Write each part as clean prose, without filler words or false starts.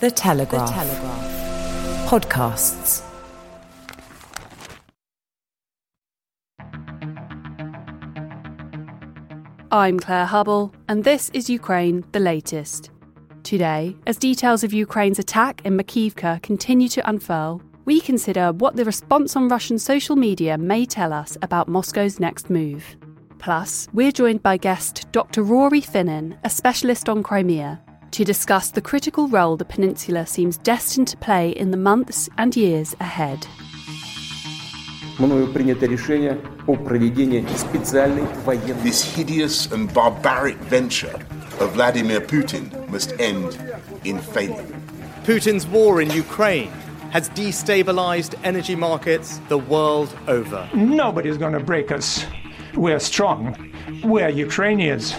The Telegraph. Podcasts. I'm Claire Hubble, and this is Ukraine, the latest. Today, as details of Ukraine's attack in Makiivka continue to unfurl, we consider what the response on Russian social media may tell us about Moscow's next move. Plus, we're joined by guest Dr. Rory Finnin, a specialist on Crimea, to discuss the critical role the peninsula seems destined to play in the months and years ahead. This hideous and barbaric venture of Vladimir Putin must end in failure. Putin's war in Ukraine has destabilized energy markets the world over. Nobody's going to break us. We're strong. We're Ukrainians.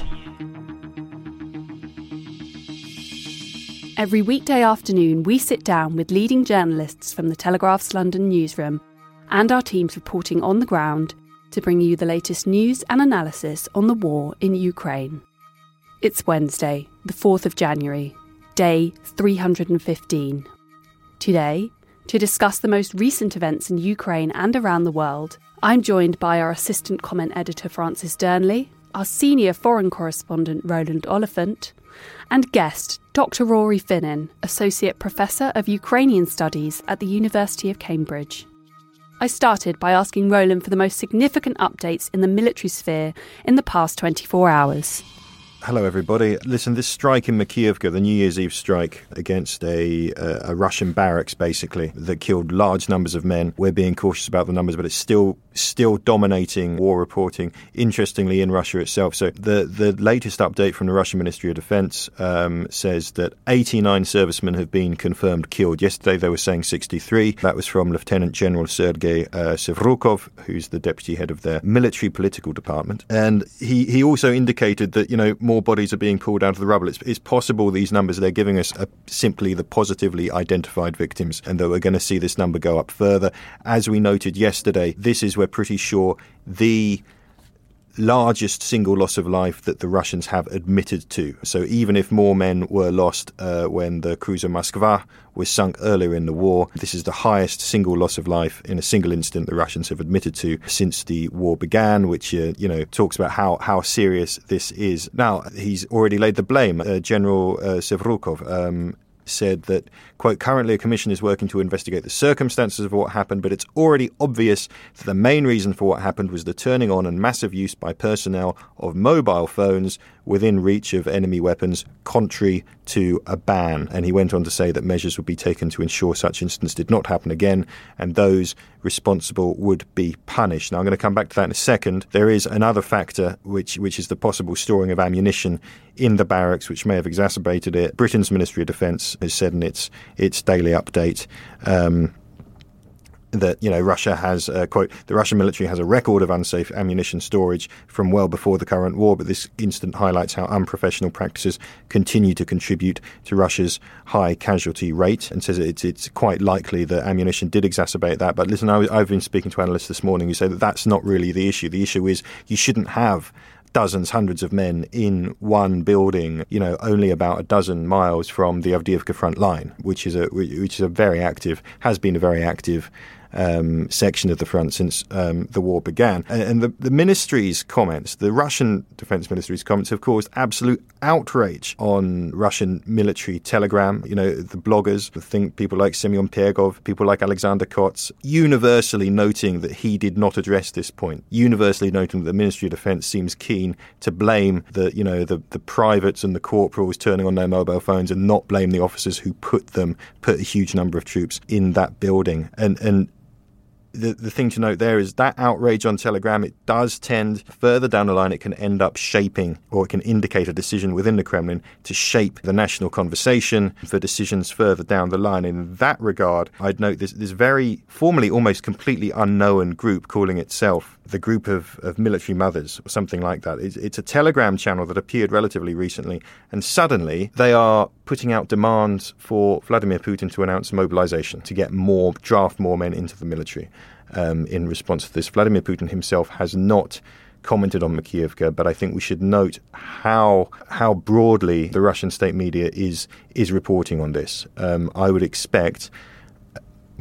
Every weekday afternoon, we sit down with leading journalists from The Telegraph's London newsroom and our teams reporting on the ground to bring you the latest news and analysis on the war in Ukraine. It's Wednesday, the 4th of January, day 315. Today, to discuss the most recent events in Ukraine and around the world, I'm joined by our assistant comment editor Francis Dearnley, our senior foreign correspondent Roland Oliphant, and guest Dr. Rory Finnin, Associate Professor of Ukrainian Studies at the University of Cambridge. I started by asking Roland for the most significant updates in the military sphere in the past 24 hours. Hello, everybody. Listen, this strike in Makiivka, the New Year's Eve strike against a Russian barracks, basically, that killed large numbers of men. We're being cautious about the numbers, but it's still dominating war reporting, interestingly, in Russia itself. So the latest update from the Russian Ministry of Defense says that 89 servicemen have been confirmed killed. Yesterday, they were saying 63. That was from Lieutenant General Sergei Sevryukov, who's the deputy head of their military political department. And he also indicated that, you know, more bodies are being pulled out of the rubble. It's possible these numbers they're giving us are simply the positively identified victims, and that we're going to see this number go up further. As we noted yesterday, this is, we're pretty sure, the largest single loss of life that the Russians have admitted to. So even if more men were lost when the cruiser Moskva was sunk earlier in the war, this is the highest single loss of life in a single incident the Russians have admitted to since the war began, which, talks about how serious this is. Now, he's already laid the blame. General Sevryukov said that, quote, currently a commission is working to investigate the circumstances of what happened, but it's already obvious that the main reason for what happened was the turning on and massive use by personnel of mobile phones within reach of enemy weapons, contrary to a ban. And he went on to say that measures would be taken to ensure such incidents did not happen again, and those responsible would be punished. Now, I'm going to come back to that in a second. There is another factor, which is the possible storing of ammunition in the barracks, which may have exacerbated it. Britain's Ministry of Defence has said in its daily update that, you know, Russia has, quote, the Russian military has a record of unsafe ammunition storage from well before the current war, but this incident highlights how unprofessional practices continue to contribute to Russia's high casualty rate, and says it's quite likely that ammunition did exacerbate that. But listen, I've been speaking to analysts this morning who say that that's not really the issue. The issue is you shouldn't have dozens, hundreds of men in one building, you know, only about a dozen miles from the Avdiivka front line, which has been a very active section of the front since the war began. And the ministry's comments, the Russian defense ministry's comments, have caused absolute outrage on Russian military Telegram. You know, the bloggers, people like Semyon Pegov, people like Alexander Kotz, universally noting that he did not address this point, universally noting that the Ministry of Defense seems keen to blame the privates and the corporals turning on their mobile phones and not blame the officers who put a huge number of troops in that building. And The thing to note there is that outrage on Telegram, it does tend, further down the line, it can end up shaping, or it can indicate a decision within the Kremlin to shape the national conversation for decisions further down the line. In that regard, I'd note this very formally almost completely unknown group calling itself the Group of Military Mothers, or something like that. It's a Telegram channel that appeared relatively recently, and suddenly they are putting out demands for Vladimir Putin to announce mobilization, to get draft more men into the military. In response to this, Vladimir Putin himself has not commented on Makiivka, but I think we should note how broadly the Russian state media is reporting on this. I would expect,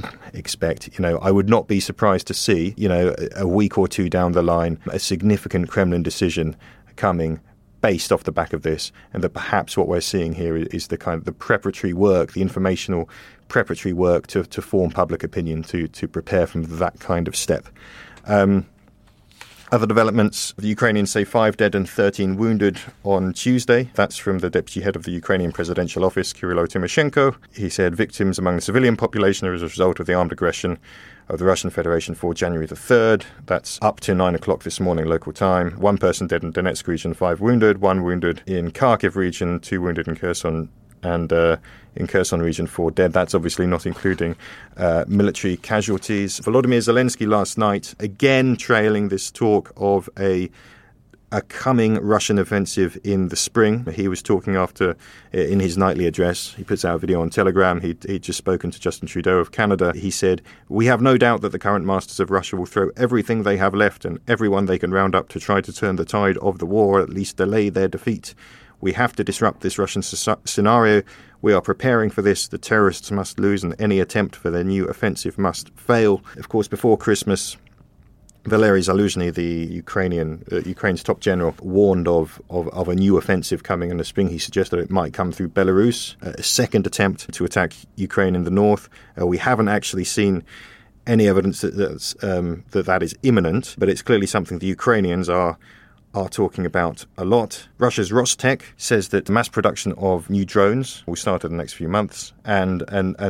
I would not be surprised to see, a week or two down the line, a significant Kremlin decision coming based off the back of this, and that perhaps what we're seeing here is the kind of the preparatory work, the informational preparatory work to form public opinion, to prepare from that kind of step. Other developments, the Ukrainians say 5 dead and 13 wounded on Tuesday. That's from the deputy head of the Ukrainian presidential office, Kyrylo Tymoshenko. He said victims among the civilian population are as a result of the armed aggression of the Russian Federation for January the 3rd. That's up to 9 o'clock this morning local time. 1 person dead in Donetsk region, 5 wounded, 1 wounded in Kharkiv region, 2 wounded in Kherson, and in Kherson region 4 dead. That's obviously not including military casualties. Volodymyr Zelensky last night, again trailing this talk of a coming Russian offensive in the spring. He was talking in his nightly address. He puts out a video on Telegram. He'd just spoken to Justin Trudeau of Canada. He said, "We have no doubt that the current masters of Russia will throw everything they have left and everyone they can round up to try to turn the tide of the war, or at least delay their defeat. We have to disrupt this Russian scenario. We are preparing for this. The terrorists must lose, and any attempt for their new offensive must fail." Of course, before Christmas, Valery Zaluzhny, the Ukraine's top general, warned of a new offensive coming in the spring. He suggested it might come through Belarus, a second attempt to attack Ukraine in the north. We haven't actually seen any evidence that is imminent, but it's clearly something the Ukrainians are talking about a lot. Russia's Rostek says that the mass production of new drones will start in the next few months. And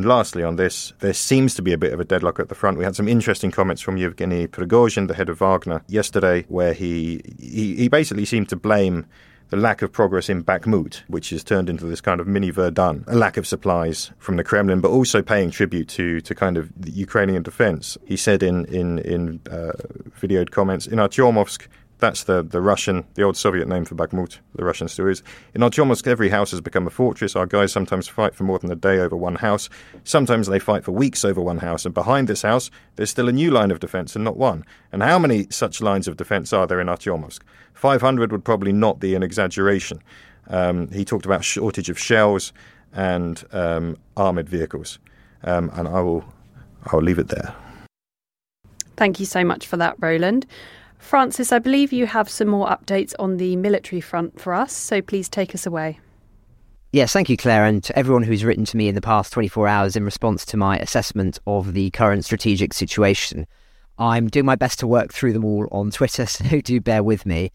lastly on this, there seems to be a bit of a deadlock at the front. We had some interesting comments from Yevgeny Prigozhin, the head of Wagner, yesterday, where he basically seemed to blame the lack of progress in Bakhmut, which has turned into this kind of mini Verdun, a lack of supplies from the Kremlin, but also paying tribute to kind of the Ukrainian defense. He said in videoed comments, "In Artyomovsk," that's the Russian, the old Soviet name for Bakhmut, the Russian still is. "In Artyomovsk, every house has become a fortress. Our guys sometimes fight for more than a day over one house. Sometimes they fight for weeks over one house. And behind this house, there's still a new line of defense and not one. And how many such lines of defense are there in Artyomovsk? 500 would probably not be an exaggeration." He talked about shortage of shells and armored vehicles. And I'll leave it there. Thank you so much for that, Roland. Francis, I believe you have some more updates on the military front for us, so please take us away. Yes, thank you, Claire, and to everyone who's written to me in the past 24 hours in response to my assessment of the current strategic situation. I'm doing my best to work through them all on Twitter, so do bear with me.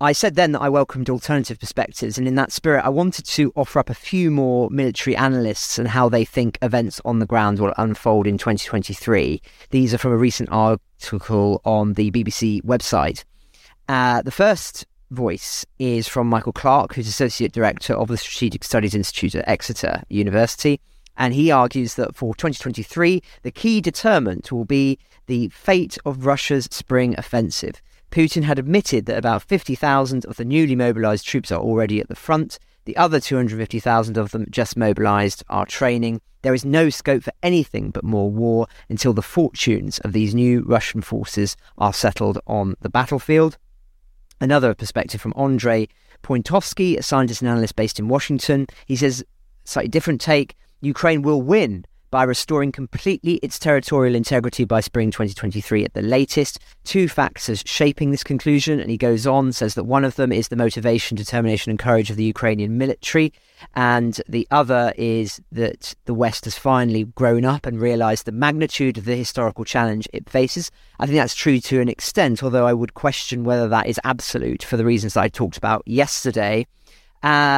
I said then that I welcomed alternative perspectives, and in that spirit, I wanted to offer up a few more military analysts and how they think events on the ground will unfold in 2023. These are from a recent article on the BBC website. The first voice is from Michael Clark, who's Associate Director of the Strategic Studies Institute at Exeter University, and he argues that for 2023, the key determinant will be the fate of Russia's spring offensive. Putin had admitted that about 50,000 of the newly mobilised troops are already at the front. The other 250,000 of them just mobilised are training. There is no scope for anything but more war until the fortunes of these new Russian forces are settled on the battlefield. Another perspective from Andrei Pointovsky, a scientist and analyst based in Washington. He says, slightly different take, Ukraine will win by restoring completely its territorial integrity by spring 2023 at the latest. 2 factors shaping this conclusion, and he goes on, says that one of them is the motivation, determination and courage of the Ukrainian military, and the other is that the West has finally grown up and realised the magnitude of the historical challenge it faces. I think that's true to an extent, although I would question whether that is absolute for the reasons that I talked about yesterday.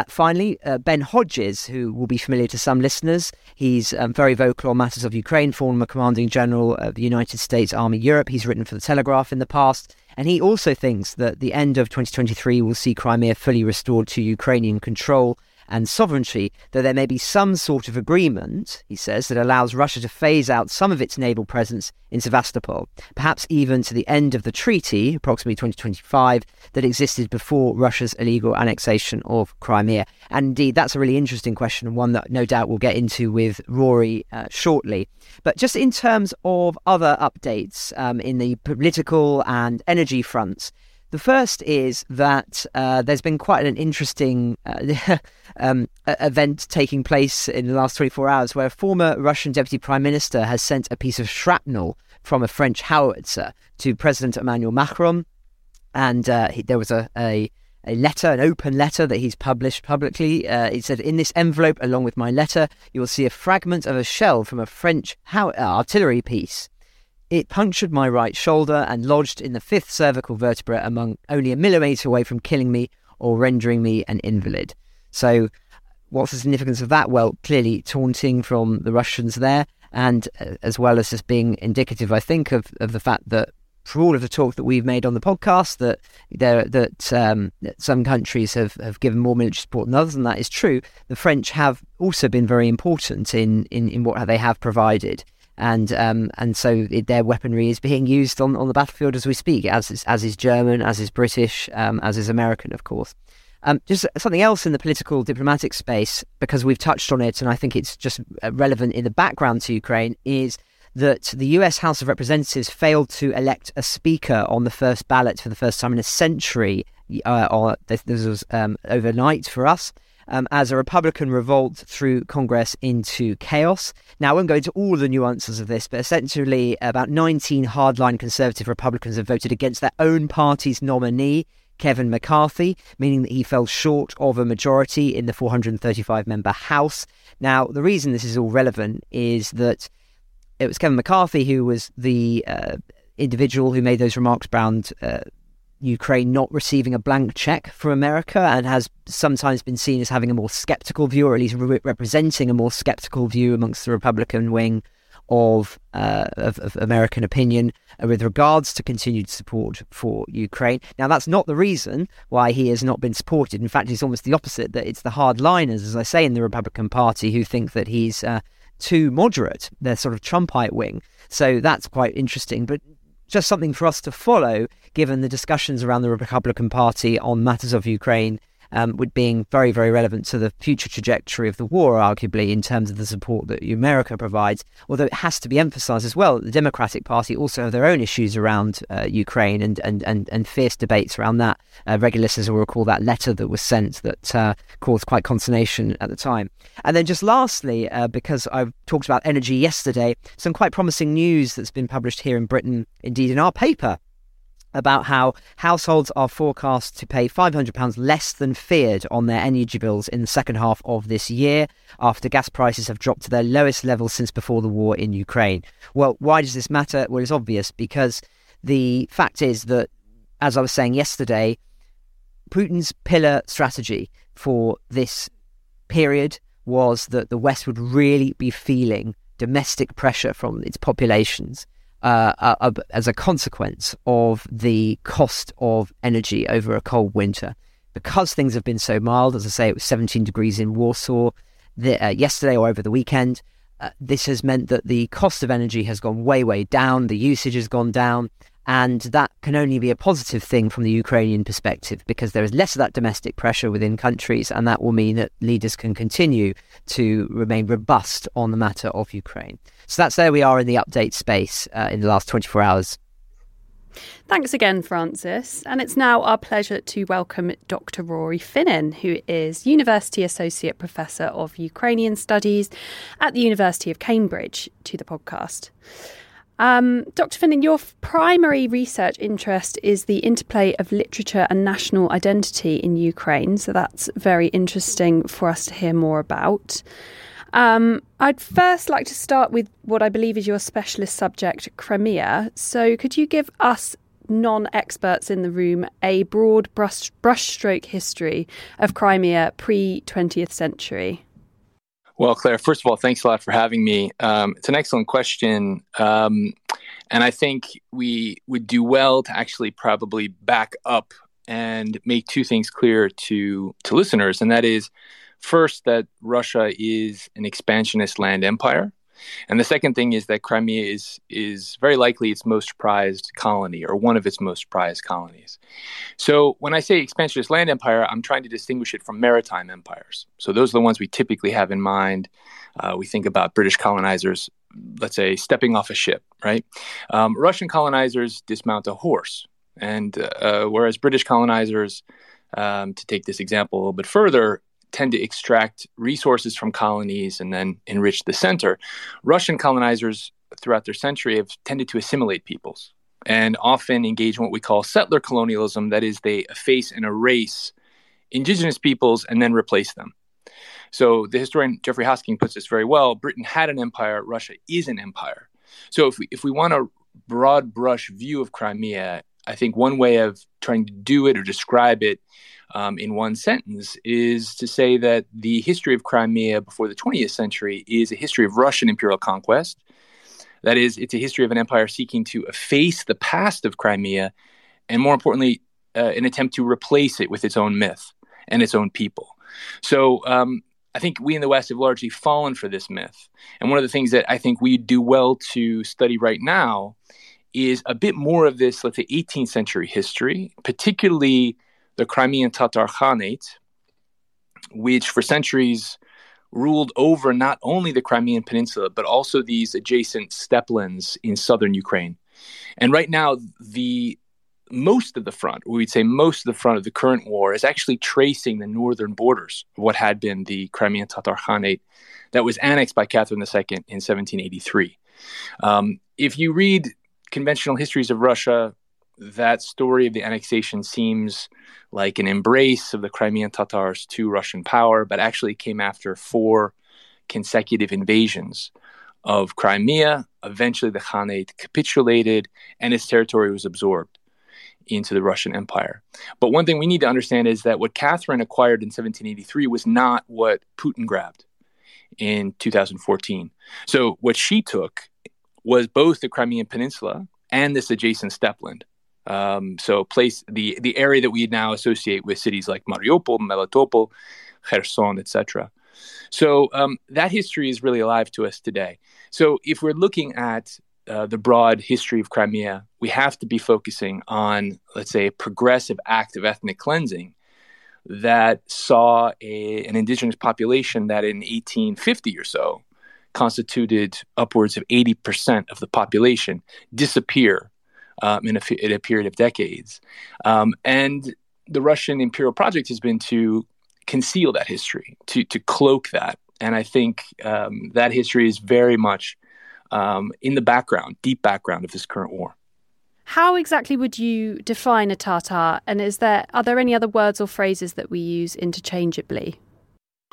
Finally, Ben Hodges, who will be familiar to some listeners, he's very vocal on matters of Ukraine, former commanding general of the United States Army Europe. He's written for the Telegraph in the past, and he also thinks that the end of 2023 will see Crimea fully restored to Ukrainian control and sovereignty, though there may be some sort of agreement, he says, that allows Russia to phase out some of its naval presence in Sevastopol, perhaps even to the end of the treaty, approximately 2025, that existed before Russia's illegal annexation of Crimea. And indeed, that's a really interesting question, one that no doubt we'll get into with Rory shortly. But just in terms of other updates in the political and energy fronts, The first is that there's been quite an interesting event taking place in the last 24 hours where a former Russian Deputy Prime Minister has sent a piece of shrapnel from a French howitzer to President Emmanuel Macron. And there was a letter, an open letter that he's published publicly. It said, "In this envelope, along with my letter, you will see a fragment of a shell from a French artillery piece. It punctured my right shoulder and lodged in the fifth cervical vertebra, among only a millimetre away from killing me or rendering me an invalid." So what's the significance of that? Well, clearly taunting from the Russians there, and as well as just being indicative, I think, of the fact that, for all of the talk that we've made on the podcast, that that some countries have given more military support than others, and that is true. The French have also been very important in what they have provided. And so their weaponry is being used on the battlefield as we speak, as is German, as is British, as is American, of course. Just something else in the political diplomatic space, because we've touched on it, and I think it's just relevant in the background to Ukraine, is that the US House of Representatives failed to elect a speaker on the first ballot for the first time in a century. This was overnight for us. As a Republican revolt threw Congress into chaos. Now, I won't go into all the nuances of this, but essentially about 19 hardline conservative Republicans have voted against their own party's nominee, Kevin McCarthy, meaning that he fell short of a majority in the 435-member House. Now, the reason this is all relevant is that it was Kevin McCarthy who was the individual who made those remarks around Ukraine not receiving a blank check from America, and has sometimes been seen as having a more sceptical view, or at least representing a more sceptical view amongst the Republican wing of American opinion with regards to continued support for Ukraine. Now, that's not the reason why he has not been supported. In fact, it's almost the opposite, that it's the hardliners, as I say, in the Republican Party who think that he's too moderate, their sort of Trumpite wing. So that's quite interesting. But just something for us to follow, given the discussions around the Republican Party on matters of Ukraine, with being very, very relevant to the future trajectory of the war, arguably, in terms of the support that America provides. Although it has to be emphasised as well, the Democratic Party also have their own issues around Ukraine and fierce debates around that. Regular listeners will recall that letter that was sent that caused quite consternation at the time. And then just lastly, because I've talked about energy yesterday, some quite promising news that's been published here in Britain, indeed in our paper, about how households are forecast to pay £500 less than feared on their energy bills in the second half of this year, after gas prices have dropped to their lowest level since before the war in Ukraine. Well, why does this matter? Well, it's obvious, because the fact is that, as I was saying yesterday, Putin's pillar strategy for this period was that the West would really be feeling domestic pressure from its populations as a consequence of the cost of energy over a cold winter. Because things have been so mild, as I say, it was 17 degrees in Warsaw yesterday or over the weekend, this has meant that the cost of energy has gone way, way down, the usage has gone down, and that can only be a positive thing from the Ukrainian perspective, because there is less of that domestic pressure within countries, and that will mean that leaders can continue to remain robust on the matter of Ukraine. So that's there we are in the update space in the last 24 hours. Thanks again, Francis. And it's now our pleasure to welcome Dr. Rory Finnin, who is University Associate Professor of Ukrainian Studies at the University of Cambridge, to the podcast. Dr. Finnin, your primary research interest is the interplay of literature and national identity in Ukraine. So that's very interesting for us to hear more about. I'd first like to start with what I believe is your specialist subject, Crimea. So could you give us non-experts in the room a broad brushstroke history of Crimea pre-20th century? Well, Claire, first of all, thanks a lot for having me. It's an excellent question. And I think we would do well to actually probably back up and make two things clear to listeners. And that is, first, that Russia is an expansionist land empire. And the second thing is that Crimea is very likely its most prized colony, or one of its most prized colonies. So when I say expansionist land empire, I'm trying to distinguish it from maritime empires. So those are the ones we typically have in mind. We think about British colonizers, let's say, stepping off a ship, right? Russian colonizers dismount a horse. And whereas British colonizers, to take this example a little bit further, tend to extract resources from colonies and then enrich the center, Russian colonizers throughout their century have tended to assimilate peoples and often engage in what we call settler colonialism. That is, they efface and erase indigenous peoples and then replace them. So the historian Geoffrey Hosking puts this very well. Britain had an empire. Russia is an empire. So if we want a broad brush view of Crimea, I think one way of trying to do it or describe it in one sentence is to say that the history of Crimea before the 20th century is a history of Russian imperial conquest. That is, it's a history of an empire seeking to efface the past of Crimea and, more importantly, an attempt to replace it with its own myth and its own people. So I think we in the West have largely fallen for this myth. And one of the things that I think we do well to study right now is a bit more of this, let's say, 18th century history, particularly the Crimean Tatar Khanate, which for centuries ruled over not only the Crimean Peninsula, but also these adjacent steppe lands in southern Ukraine. And right now, most of the front of the current war is actually tracing the northern borders of what had been the Crimean Tatar Khanate that was annexed by Catherine II in 1783. If you read conventional histories of Russia, that story of the annexation seems like an embrace of the Crimean Tatars to Russian power, but actually came after 4 consecutive invasions of Crimea. Eventually, the Khanate capitulated and its territory was absorbed into the Russian Empire. But one thing we need to understand is that what Catherine acquired in 1783 was not what Putin grabbed in 2014. So what she took was both the Crimean Peninsula and this adjacent steppe land. So the area that we now associate with cities like Mariupol, Melitopol, Kherson, etc. So that history is really alive to us today. So if we're looking at the broad history of Crimea, we have to be focusing on, let's say, a progressive act of ethnic cleansing that saw an indigenous population that in 1850 or so constituted upwards of 80% of the population disappear in a period of decades. And the Russian imperial project has been to conceal that history, to cloak that. And I think that history is very much in the background, deep background of this current war. How exactly would you define a Tatar? And are there any other words or phrases that we use interchangeably?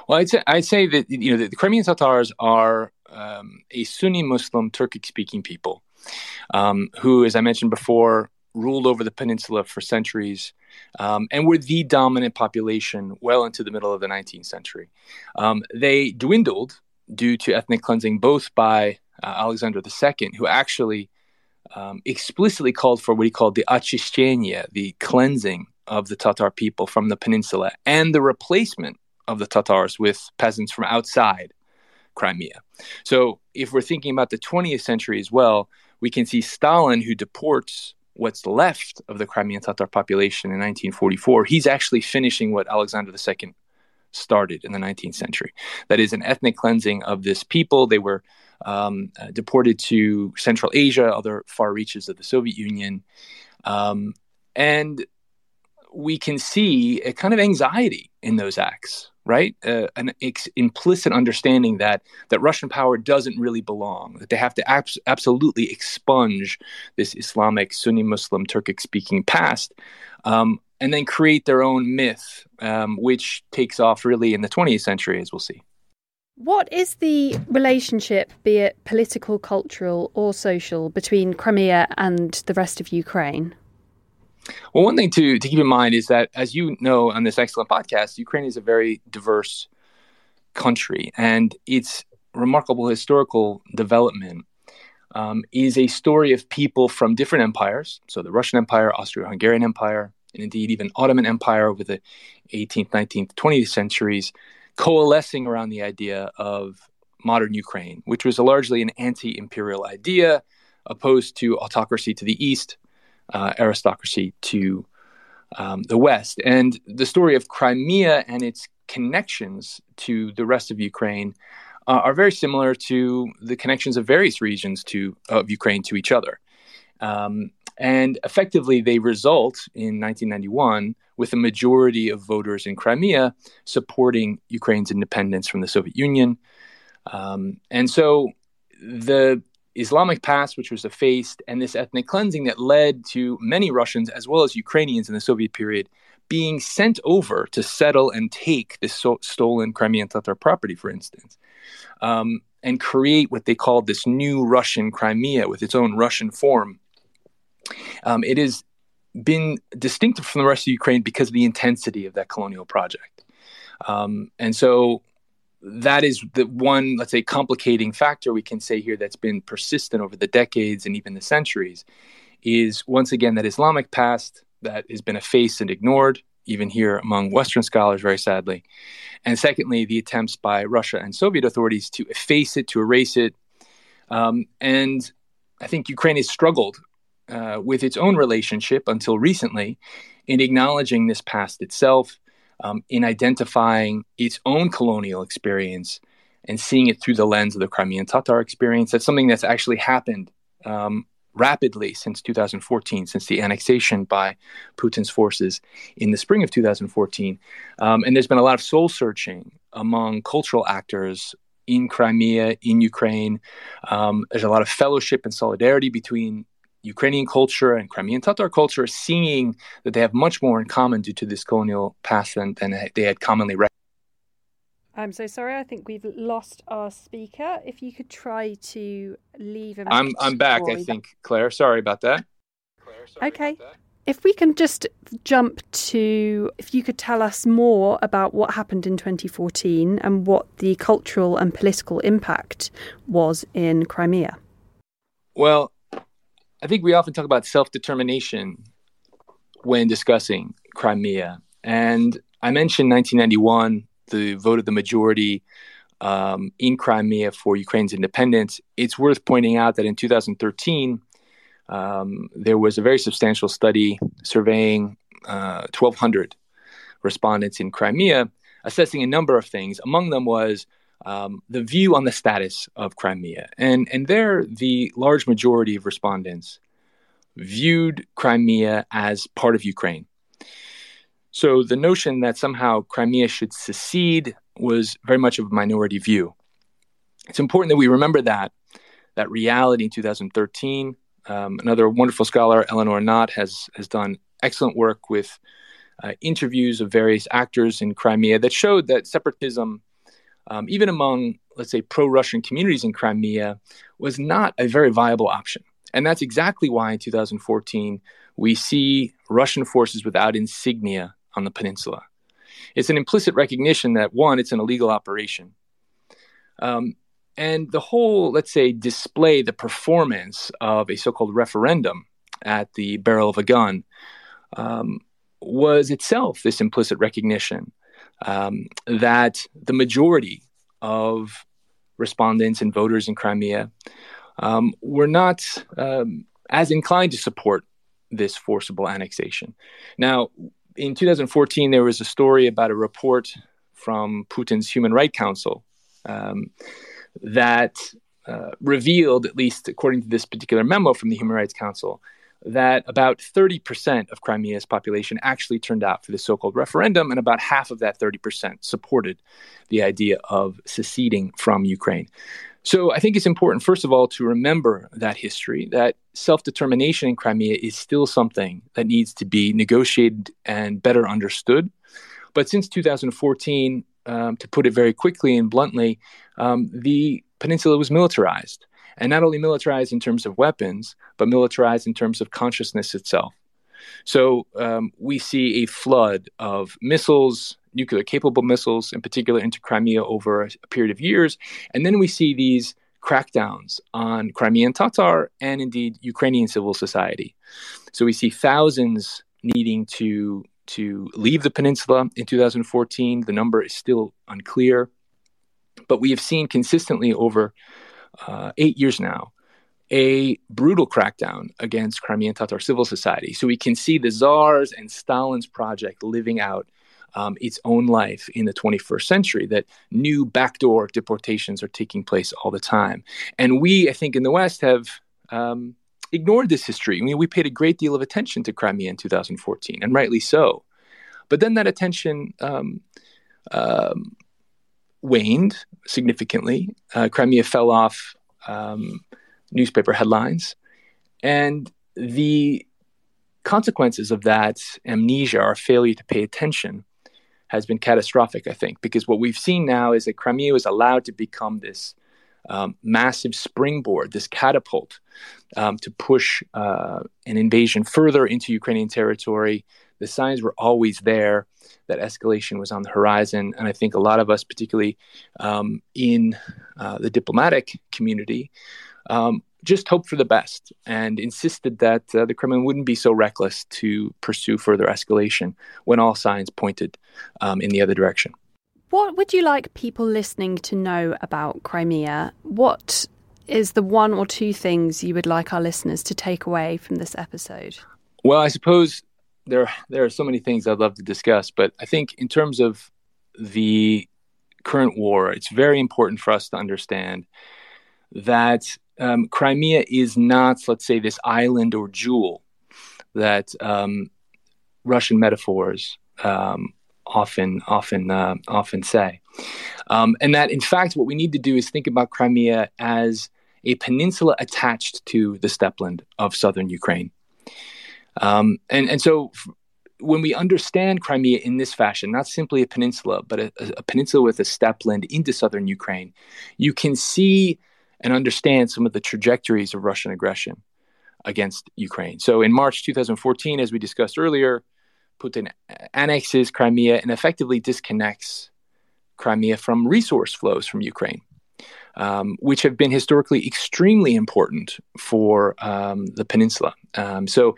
Well, I'd say that, the Crimean Tatars are a Sunni Muslim Turkic-speaking people who, as I mentioned before, ruled over the peninsula for centuries and were the dominant population well into the middle of the 19th century. They dwindled due to ethnic cleansing, both by Alexander II, who actually explicitly called for what he called the очищение, the cleansing of the Tatar people from the peninsula, and the replacement of the Tatars with peasants from outside Crimea. So if we're thinking about the 20th century as well, we can see Stalin, who deports what's left of the Crimean Tatar population in 1944. He's actually finishing what Alexander II started in the 19th century. That is an ethnic cleansing of this people. They were deported to Central Asia, other far reaches of the Soviet Union. And we can see a kind of anxiety in those acts, right? An implicit understanding that Russian power doesn't really belong, that they have to absolutely expunge this Islamic Sunni Muslim Turkic-speaking past, and then create their own myth, which takes off really in the 20th century, as we'll see. What is the relationship, be it political, cultural or social, between Crimea and the rest of Ukraine? Well, one thing to keep in mind is that, as you know on this excellent podcast, Ukraine is a very diverse country, and its remarkable historical development is a story of people from different empires. So the Russian Empire, Austro-Hungarian Empire, and indeed even Ottoman Empire over the 18th, 19th, 20th centuries, coalescing around the idea of modern Ukraine, which was largely an anti-imperial idea, opposed to autocracy to the east, aristocracy to the West. And the story of Crimea and its connections to the rest of Ukraine are very similar to the connections of various regions of Ukraine to each other. And effectively, they result in 1991 with a majority of voters in Crimea supporting Ukraine's independence from the Soviet Union. And so the Islamic past, which was effaced, and this ethnic cleansing that led to many Russians as well as Ukrainians in the Soviet period being sent over to settle and take this stolen Crimean Tatar property, for instance, and create what they called this new Russian Crimea with its own Russian form. It has been distinctive from the rest of Ukraine because of the intensity of that colonial project. And so that is the one, let's say, complicating factor we can say here that's been persistent over the decades and even the centuries is, once again, that Islamic past that has been effaced and ignored, even here among Western scholars, very sadly. And secondly, the attempts by Russia and Soviet authorities to efface it, to erase it. And I think Ukraine has struggled with its own relationship until recently in acknowledging this past itself, in identifying its own colonial experience and seeing it through the lens of the Crimean Tatar experience. That's something that's actually happened rapidly since 2014, since the annexation by Putin's forces in the spring of 2014. And there's been a lot of soul searching among cultural actors in Crimea, in Ukraine. There's a lot of fellowship and solidarity between Ukrainian culture and Crimean Tatar culture, seeing that they have much more in common due to this colonial past than they had commonly recognized. I'm so sorry. I think we've lost our speaker. If you could try to leave a message. I'm back, I think, Claire. Sorry about that. Okay. If we can just jump to, if you could tell us more about what happened in 2014 and what the cultural and political impact was in Crimea. Well, I think we often talk about self-determination when discussing Crimea. And I mentioned 1991, the vote of the majority in Crimea for Ukraine's independence. It's worth pointing out that in 2013, there was a very substantial study surveying 1,200 respondents in Crimea, assessing a number of things. Among them was the view on the status of Crimea. And there, the large majority of respondents viewed Crimea as part of Ukraine. So the notion that somehow Crimea should secede was very much of a minority view. It's important that we remember that reality in 2013. Another wonderful scholar, Eleanor Knott, has done excellent work with interviews of various actors in Crimea that showed that separatism, even among, let's say, pro-Russian communities in Crimea, was not a very viable option. And that's exactly why in 2014, we see Russian forces without insignia on the peninsula. It's an implicit recognition that, one, it's an illegal operation. And the whole, let's say, display, the performance of a so-called referendum at the barrel of a gun was itself this implicit recognition that the majority of respondents and voters in Crimea were not as inclined to support this forcible annexation. Now, in 2014, there was a story about a report from Putin's Human Rights Council that revealed, at least according to this particular memo from the Human Rights Council, that about 30% of Crimea's population actually turned out for the so-called referendum, and about half of that 30% supported the idea of seceding from Ukraine. So I think it's important, first of all, to remember that history, that self-determination in Crimea is still something that needs to be negotiated and better understood. But since 2014, to put it very quickly and bluntly, the peninsula was militarized. And not only militarized in terms of weapons, but militarized in terms of consciousness itself. So we see a flood of missiles, nuclear-capable missiles, in particular into Crimea over a period of years. And then we see these crackdowns on Crimean Tatar and indeed Ukrainian civil society. So we see thousands needing to leave the peninsula in 2014. The number is still unclear. But we have seen consistently over 8 years now a brutal crackdown against Crimean Tatar civil society. So we can see the Tsar's and Stalin's project living out its own life in the 21st century, that new backdoor deportations are taking place all the time. And we, I think, in the West have ignored this history. I mean, we paid a great deal of attention to Crimea in 2014, and rightly so. But then that attention waned significantly. Crimea fell off newspaper headlines. And the consequences of that amnesia, our failure to pay attention, has been catastrophic, I think, because what we've seen now is that Crimea was allowed to become this massive springboard, this catapult to push an invasion further into Ukrainian territory. The signs were always there that escalation was on the horizon. And I think a lot of us, particularly in the diplomatic community, just hoped for the best and insisted that the Kremlin wouldn't be so reckless to pursue further escalation when all signs pointed in the other direction. What would you like people listening to know about Crimea? What is the one or two things you would like our listeners to take away from this episode? Well, I suppose there are so many things I'd love to discuss, but I think in terms of the current war, it's very important for us to understand that Crimea is not, let's say, this island or jewel that Russian metaphors often say. And that, in fact, what we need to do is think about Crimea as a peninsula attached to the steppeland of southern Ukraine. When we understand Crimea in this fashion, not simply a peninsula, but a peninsula with a steppeland into southern Ukraine, you can see and understand some of the trajectories of Russian aggression against Ukraine. So in March 2014, as we discussed earlier, Putin annexes Crimea and effectively disconnects Crimea from resource flows from Ukraine, which have been historically extremely important for the peninsula. The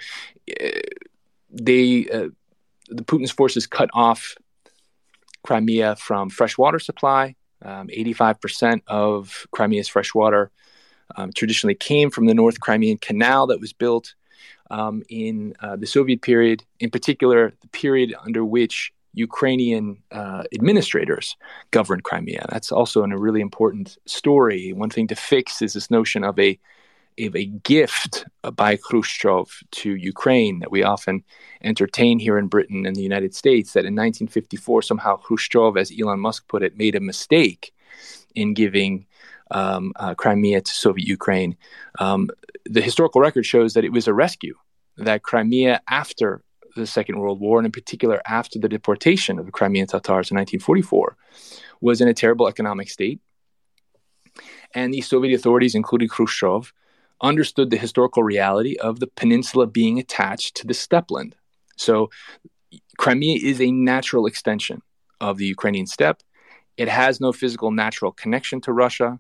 Putin's forces cut off Crimea from fresh water supply. 85% of Crimea's freshwater traditionally came from the North Crimean Canal that was built in the Soviet period, in particular, the period under which Ukrainian administrators governed Crimea. That's also a really important story. One thing to fix is this notion of a gift by Khrushchev to Ukraine that we often entertain here in Britain and the United States, that in 1954, somehow Khrushchev, as Elon Musk put it, made a mistake in giving Crimea to Soviet Ukraine. The historical record shows that it was a rescue, that Crimea, after the Second World War, and in particular after the deportation of the Crimean Tatars in 1944, was in a terrible economic state. And the Soviet authorities, including Khrushchev, understood the historical reality of the peninsula being attached to the steppeland. So Crimea is a natural extension of the Ukrainian steppe. It has no physical natural connection to Russia.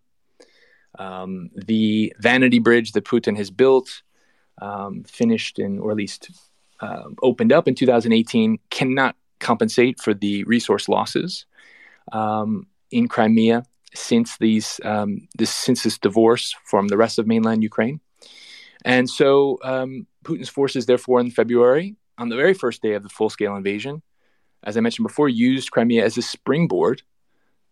The vanity bridge that Putin has built, finished in, or at least opened up in 2018, cannot compensate for the resource losses in Crimea since this divorce from the rest of mainland Ukraine. And so Putin's forces, therefore, in February, on the very first day of the full-scale invasion, as I mentioned before, used Crimea as a springboard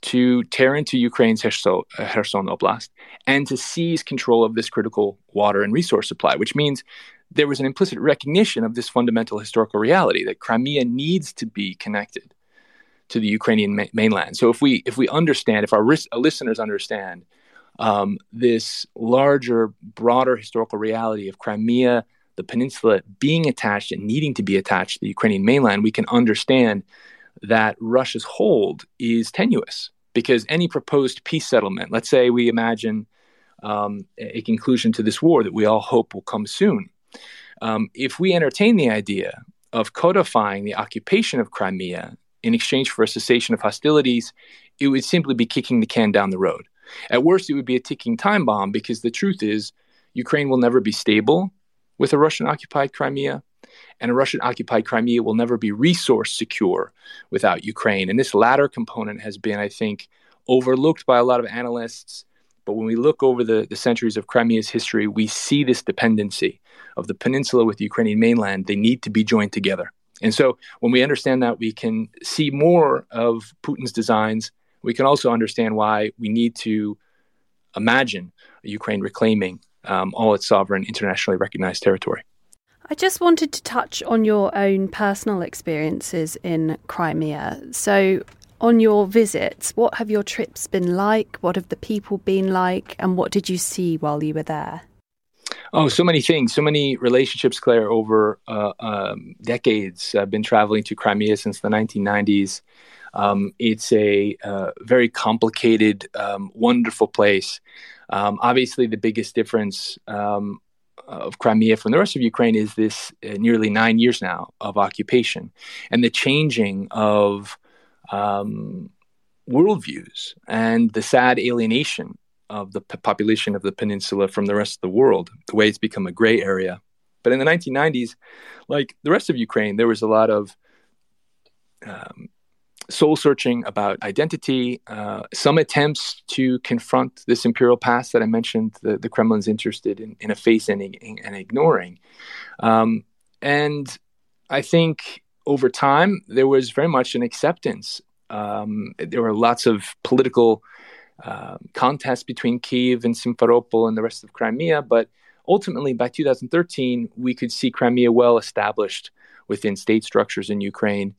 to tear into Ukraine's Kherson Oblast and to seize control of this critical water and resource supply, which means there was an implicit recognition of this fundamental historical reality that Crimea needs to be connected to the Ukrainian mainland. So if we understand, if our listeners understand this larger, broader historical reality of Crimea, the peninsula being attached and needing to be attached to the Ukrainian mainland, we can understand that Russia's hold is tenuous, because any proposed peace settlement, let's say we imagine a conclusion to this war that we all hope will come soon. If we entertain the idea of codifying the occupation of Crimea in exchange for a cessation of hostilities, it would simply be kicking the can down the road. At worst, it would be a ticking time bomb, because the truth is Ukraine will never be stable with a Russian-occupied Crimea, and a Russian-occupied Crimea will never be resource secure without Ukraine. And this latter component has been, I think, overlooked by a lot of analysts. But when we look over the centuries of Crimea's history, we see this dependency of the peninsula with the Ukrainian mainland. They need to be joined together. And so when we understand that, we can see more of Putin's designs. We can also understand why we need to imagine Ukraine reclaiming all its sovereign, internationally recognized territory. I just wanted to touch on your own personal experiences in Crimea. So on your visits, what have your trips been like? What have the people been like? And what did you see while you were there? Oh, so many things, so many relationships, Claire, over decades. I've been traveling to Crimea since the 1990s. It's a very complicated, wonderful place. Obviously, the biggest difference of Crimea from the rest of Ukraine is this nearly 9 years now of occupation and the changing of worldviews and the sad alienation of the population of the peninsula from the rest of the world, the way it's become a gray area. But in the 1990s, like the rest of Ukraine, there was a lot of soul-searching about identity, some attempts to confront this imperial past that I mentioned the Kremlin's interested in effacing and ignoring. And I think over time, there was very much an acceptance. There were lots of political contests between Kyiv and Simferopol and the rest of Crimea, but ultimately by 2013, we could see Crimea well established within state structures in Ukraine.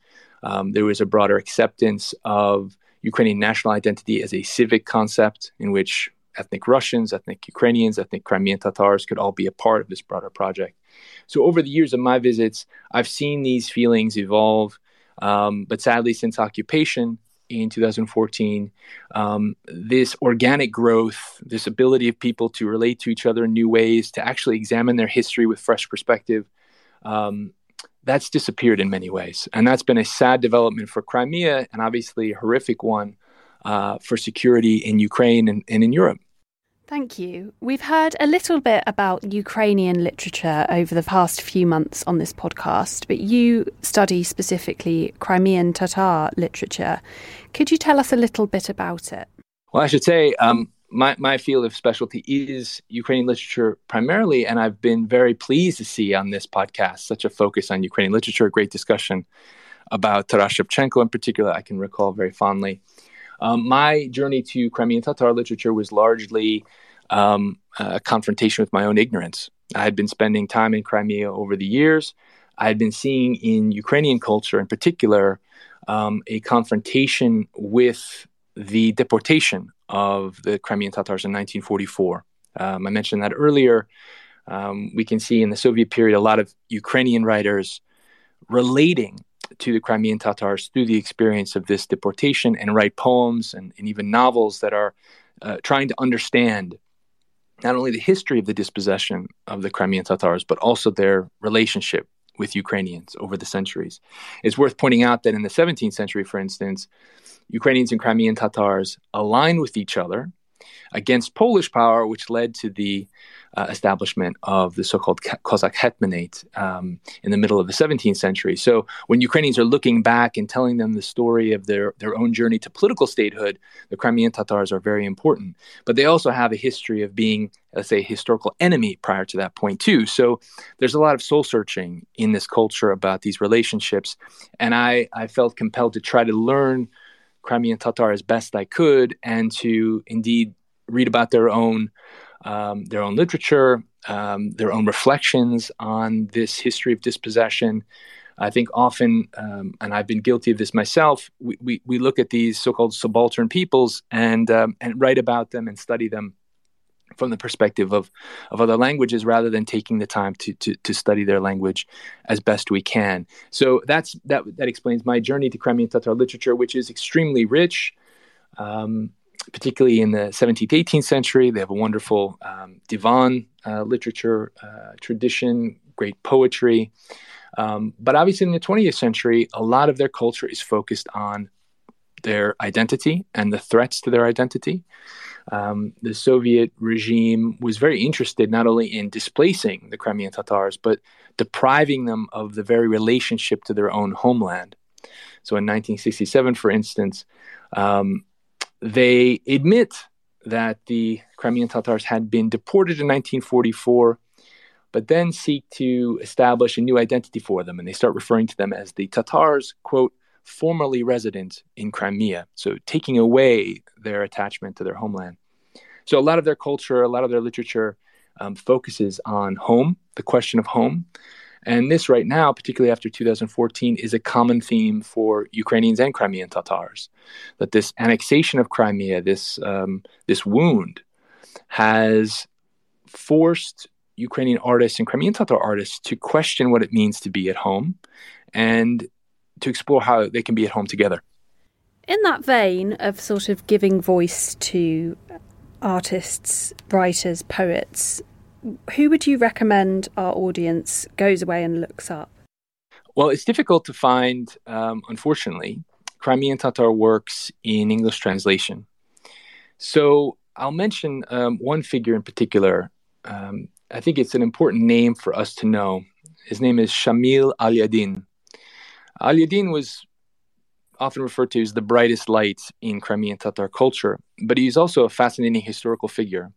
There was a broader acceptance of Ukrainian national identity as a civic concept in which ethnic Russians, ethnic Ukrainians, ethnic Crimean Tatars could all be a part of this broader project. So over the years of my visits, I've seen these feelings evolve. But sadly, since occupation in 2014, this organic growth, this ability of people to relate to each other in new ways, to actually examine their history with fresh perspective, that's disappeared in many ways. And that's been a sad development for Crimea and obviously a horrific one for security in Ukraine and in Europe. Thank you. We've heard a little bit about Ukrainian literature over the past few months on this podcast, but you study specifically Crimean Tatar literature. Could you tell us a little bit about it? Well, I should say my field of specialty is Ukrainian literature primarily, and I've been very pleased to see on this podcast such a focus on Ukrainian literature, a great discussion about Taras Shevchenko in particular, I can recall very fondly. My journey to Crimean Tatar literature was largely a confrontation with my own ignorance. I had been spending time in Crimea over the years. I had been seeing in Ukrainian culture in particular a confrontation with the deportation of the Crimean Tatars in 1944. I mentioned that earlier. We can see in the Soviet period a lot of Ukrainian writers relating to the Crimean Tatars through the experience of this deportation and write poems and even novels that are trying to understand not only the history of the dispossession of the Crimean Tatars, but also their relationship with Ukrainians over the centuries. It's worth pointing out that in the 17th century, for instance, Ukrainians and Crimean Tatars aligned with each other against Polish power, which led to the establishment of the so-called Cossack Hetmanate in the middle of the 17th century. So when Ukrainians are looking back and telling them the story of their own journey to political statehood, the Crimean Tatars are very important. But they also have a history of being, let's say, a historical enemy prior to that point too. So there's a lot of soul-searching in this culture about these relationships. And I felt compelled to try to learn Crimean Tatar as best I could, and to indeed read about their own literature, their own reflections on this history of dispossession. I think often, and I've been guilty of this myself, we look at these so-called subaltern peoples and write about them and study them from the perspective of other languages rather than taking the time to study their language as best we can. So that explains my journey to Crimean Tatar literature, which is extremely rich, particularly in the 17th, 18th century. They have a wonderful divan literature tradition, great poetry. But obviously in the 20th century, a lot of their culture is focused on their identity and the threats to their identity. The Soviet regime was very interested not only in displacing the Crimean Tatars, but depriving them of the very relationship to their own homeland. So in 1967, for instance, they admit that the Crimean Tatars had been deported in 1944, but then seek to establish a new identity for them. And they start referring to them as the Tatars, quote, formerly resident in Crimea, so taking away their attachment to their homeland. So a lot of their culture, a lot of their literature focuses on home, the question of home. And this right now, particularly after 2014, is a common theme for Ukrainians and Crimean Tatars, that this annexation of Crimea, this wound, has forced Ukrainian artists and Crimean Tatar artists to question what it means to be at home and to explore how they can be at home together. In that vein of sort of giving voice to artists, writers, poets, who would you recommend our audience goes away and looks up? Well, it's difficult to find, unfortunately, Crimean Tatar works in English translation. So I'll mention one figure in particular. I think it's an important name for us to know. His name is Shamil Alyadin. Alyadin was often referred to as the brightest light in Crimean Tatar culture, but he's also a fascinating historical figure.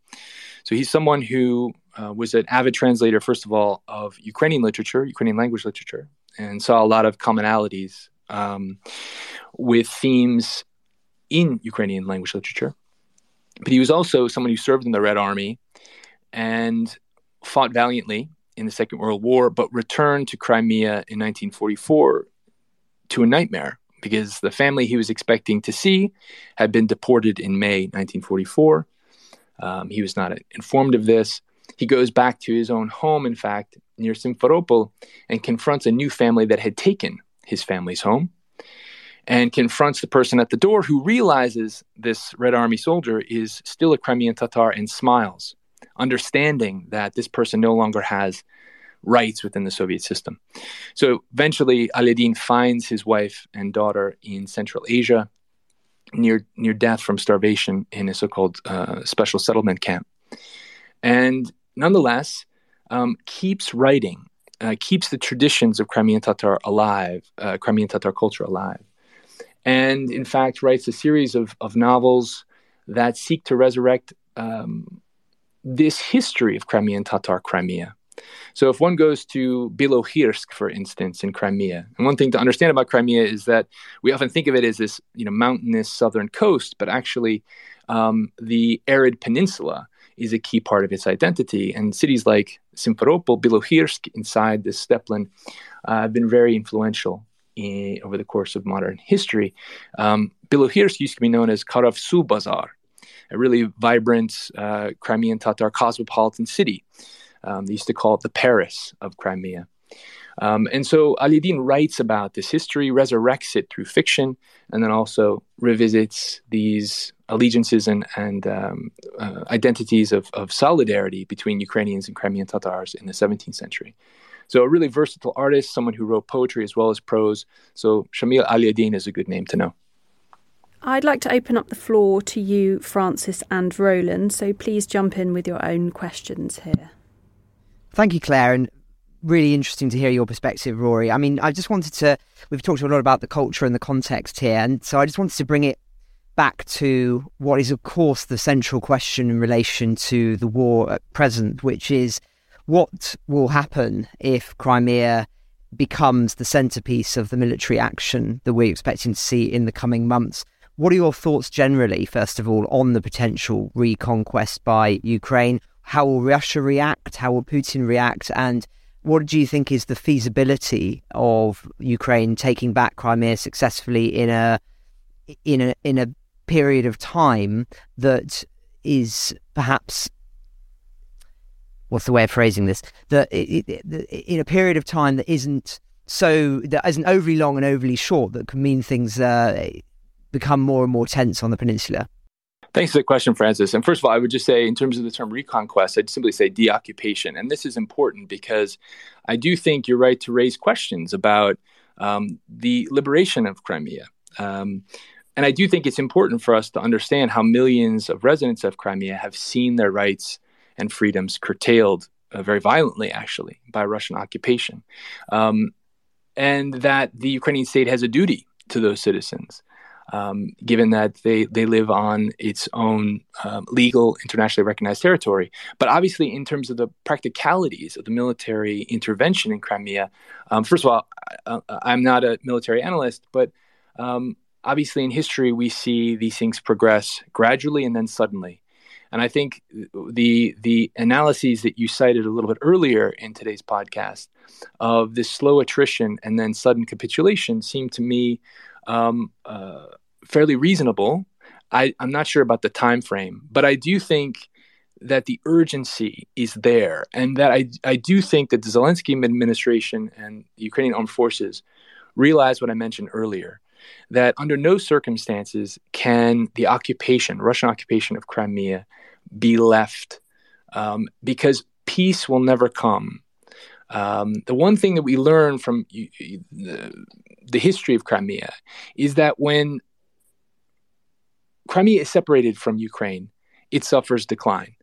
So he's someone who was an avid translator, first of all, of Ukrainian literature, Ukrainian language literature, and saw a lot of commonalities with themes in Ukrainian language literature. But he was also someone who served in the Red Army and fought valiantly in the Second World War, but returned to Crimea in 1944 to a nightmare because the family he was expecting to see had been deported in May 1944. He was not informed of this. He goes back to his own home, in fact, near Simferopol, and confronts a new family that had taken his family's home, and confronts the person at the door, who realizes this Red Army soldier is still a Crimean Tatar and smiles, understanding that this person no longer has rights within the Soviet system. So eventually, Alyadin finds his wife and daughter in Central Asia, near death from starvation in a so-called special settlement camp. And nonetheless, keeps writing, keeps the traditions of Crimean Tatar alive, Crimean Tatar culture alive. And in fact, writes a series of novels that seek to resurrect this history of Crimean Tatar Crimea. So if one goes to Bilohirsk, for instance, in Crimea, and one thing to understand about Crimea is that we often think of it as this, mountainous southern coast, but actually the arid peninsula is a key part of its identity. And cities like Simferopol, Bilohirsk, inside the steppe, have been very influential over the course of modern history. Bilohirsk used to be known as Karavsu Bazaar, a really vibrant Crimean Tatar cosmopolitan city. They used to call it the Paris of Crimea. And so Alyadin writes about this history, resurrects it through fiction, and then also revisits these allegiances and identities of solidarity between Ukrainians and Crimean Tatars in the 17th century. So a really versatile artist, someone who wrote poetry as well as prose. So Shamil Alyadin is a good name to know. I'd like to open up the floor to you, Francis and Roland, so please jump in with your own questions here. Thank you, Claire, and really interesting to hear your perspective, Rory. I mean, I just wanted to, we've talked a lot about the culture and the context here, and so I just wanted to bring it back to what is, of course, the central question in relation to the war at present, which is what will happen if Crimea becomes the centrepiece of the military action that we're expecting to see in the coming months. What are your thoughts generally, first of all, on the potential reconquest by Ukraine? How will Russia react? How will Putin react? And what do you think is the feasibility of Ukraine taking back Crimea successfully in a period of time that is perhaps, what's the way of phrasing this? That in a period of time that isn't overly long and overly short, that can mean things become more and more tense on the peninsula. Thanks for the question, Francis. And first of all, I would just say in terms of the term reconquest, I'd simply say deoccupation. And this is important because I do think you're right to raise questions about the liberation of Crimea. And I do think it's important for us to understand how millions of residents of Crimea have seen their rights and freedoms curtailed very violently, actually, by Russian occupation. And that the Ukrainian state has a duty to those citizens. Given that they live on its own legal, internationally recognized territory. But obviously, in terms of the practicalities of the military intervention in Crimea, first of all, I'm not a military analyst, but obviously in history, we see these things progress gradually and then suddenly. And I think the analyses that you cited a little bit earlier in today's podcast of this slow attrition and then sudden capitulation seem to me fairly reasonable. I'm not sure about the time frame, but I do think that the urgency is there, and that I do think that the Zelensky administration and the Ukrainian armed forces realize what I mentioned earlier, that under no circumstances can the occupation, Russian occupation of Crimea, be left, because peace will never come. The one thing that we learn from the history of Crimea is that when Crimea is separated from Ukraine, it suffers decline.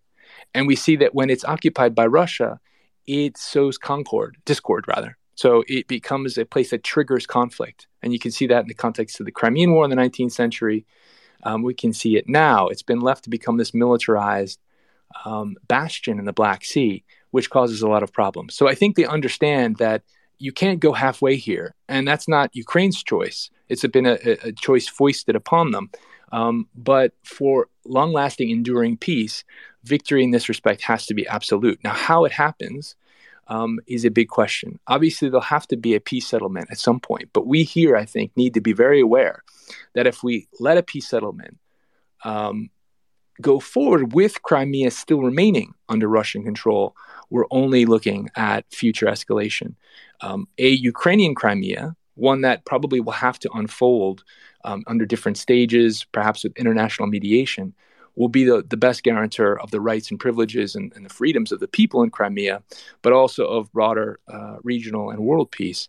And we see that when it's occupied by Russia, it sows discord. So it becomes a place that triggers conflict. And you can see that in the context of the Crimean War in the 19th century. We can see it now. It's been left to become this militarized bastion in the Black Sea, which causes a lot of problems. So I think they understand that you can't go halfway here. And that's not Ukraine's choice. It's been a choice foisted upon them. But for long-lasting, enduring peace, victory in this respect has to be absolute. Now, how it happens is a big question. Obviously, there'll have to be a peace settlement at some point. But we here, I think, need to be very aware that if we let a peace settlement go forward with Crimea still remaining under Russian control, we're only looking at future escalation. A Ukrainian Crimea, one that probably will have to unfold under different stages, perhaps with international mediation, will be the best guarantor of the rights and privileges and the freedoms of the people in Crimea, but also of broader regional and world peace.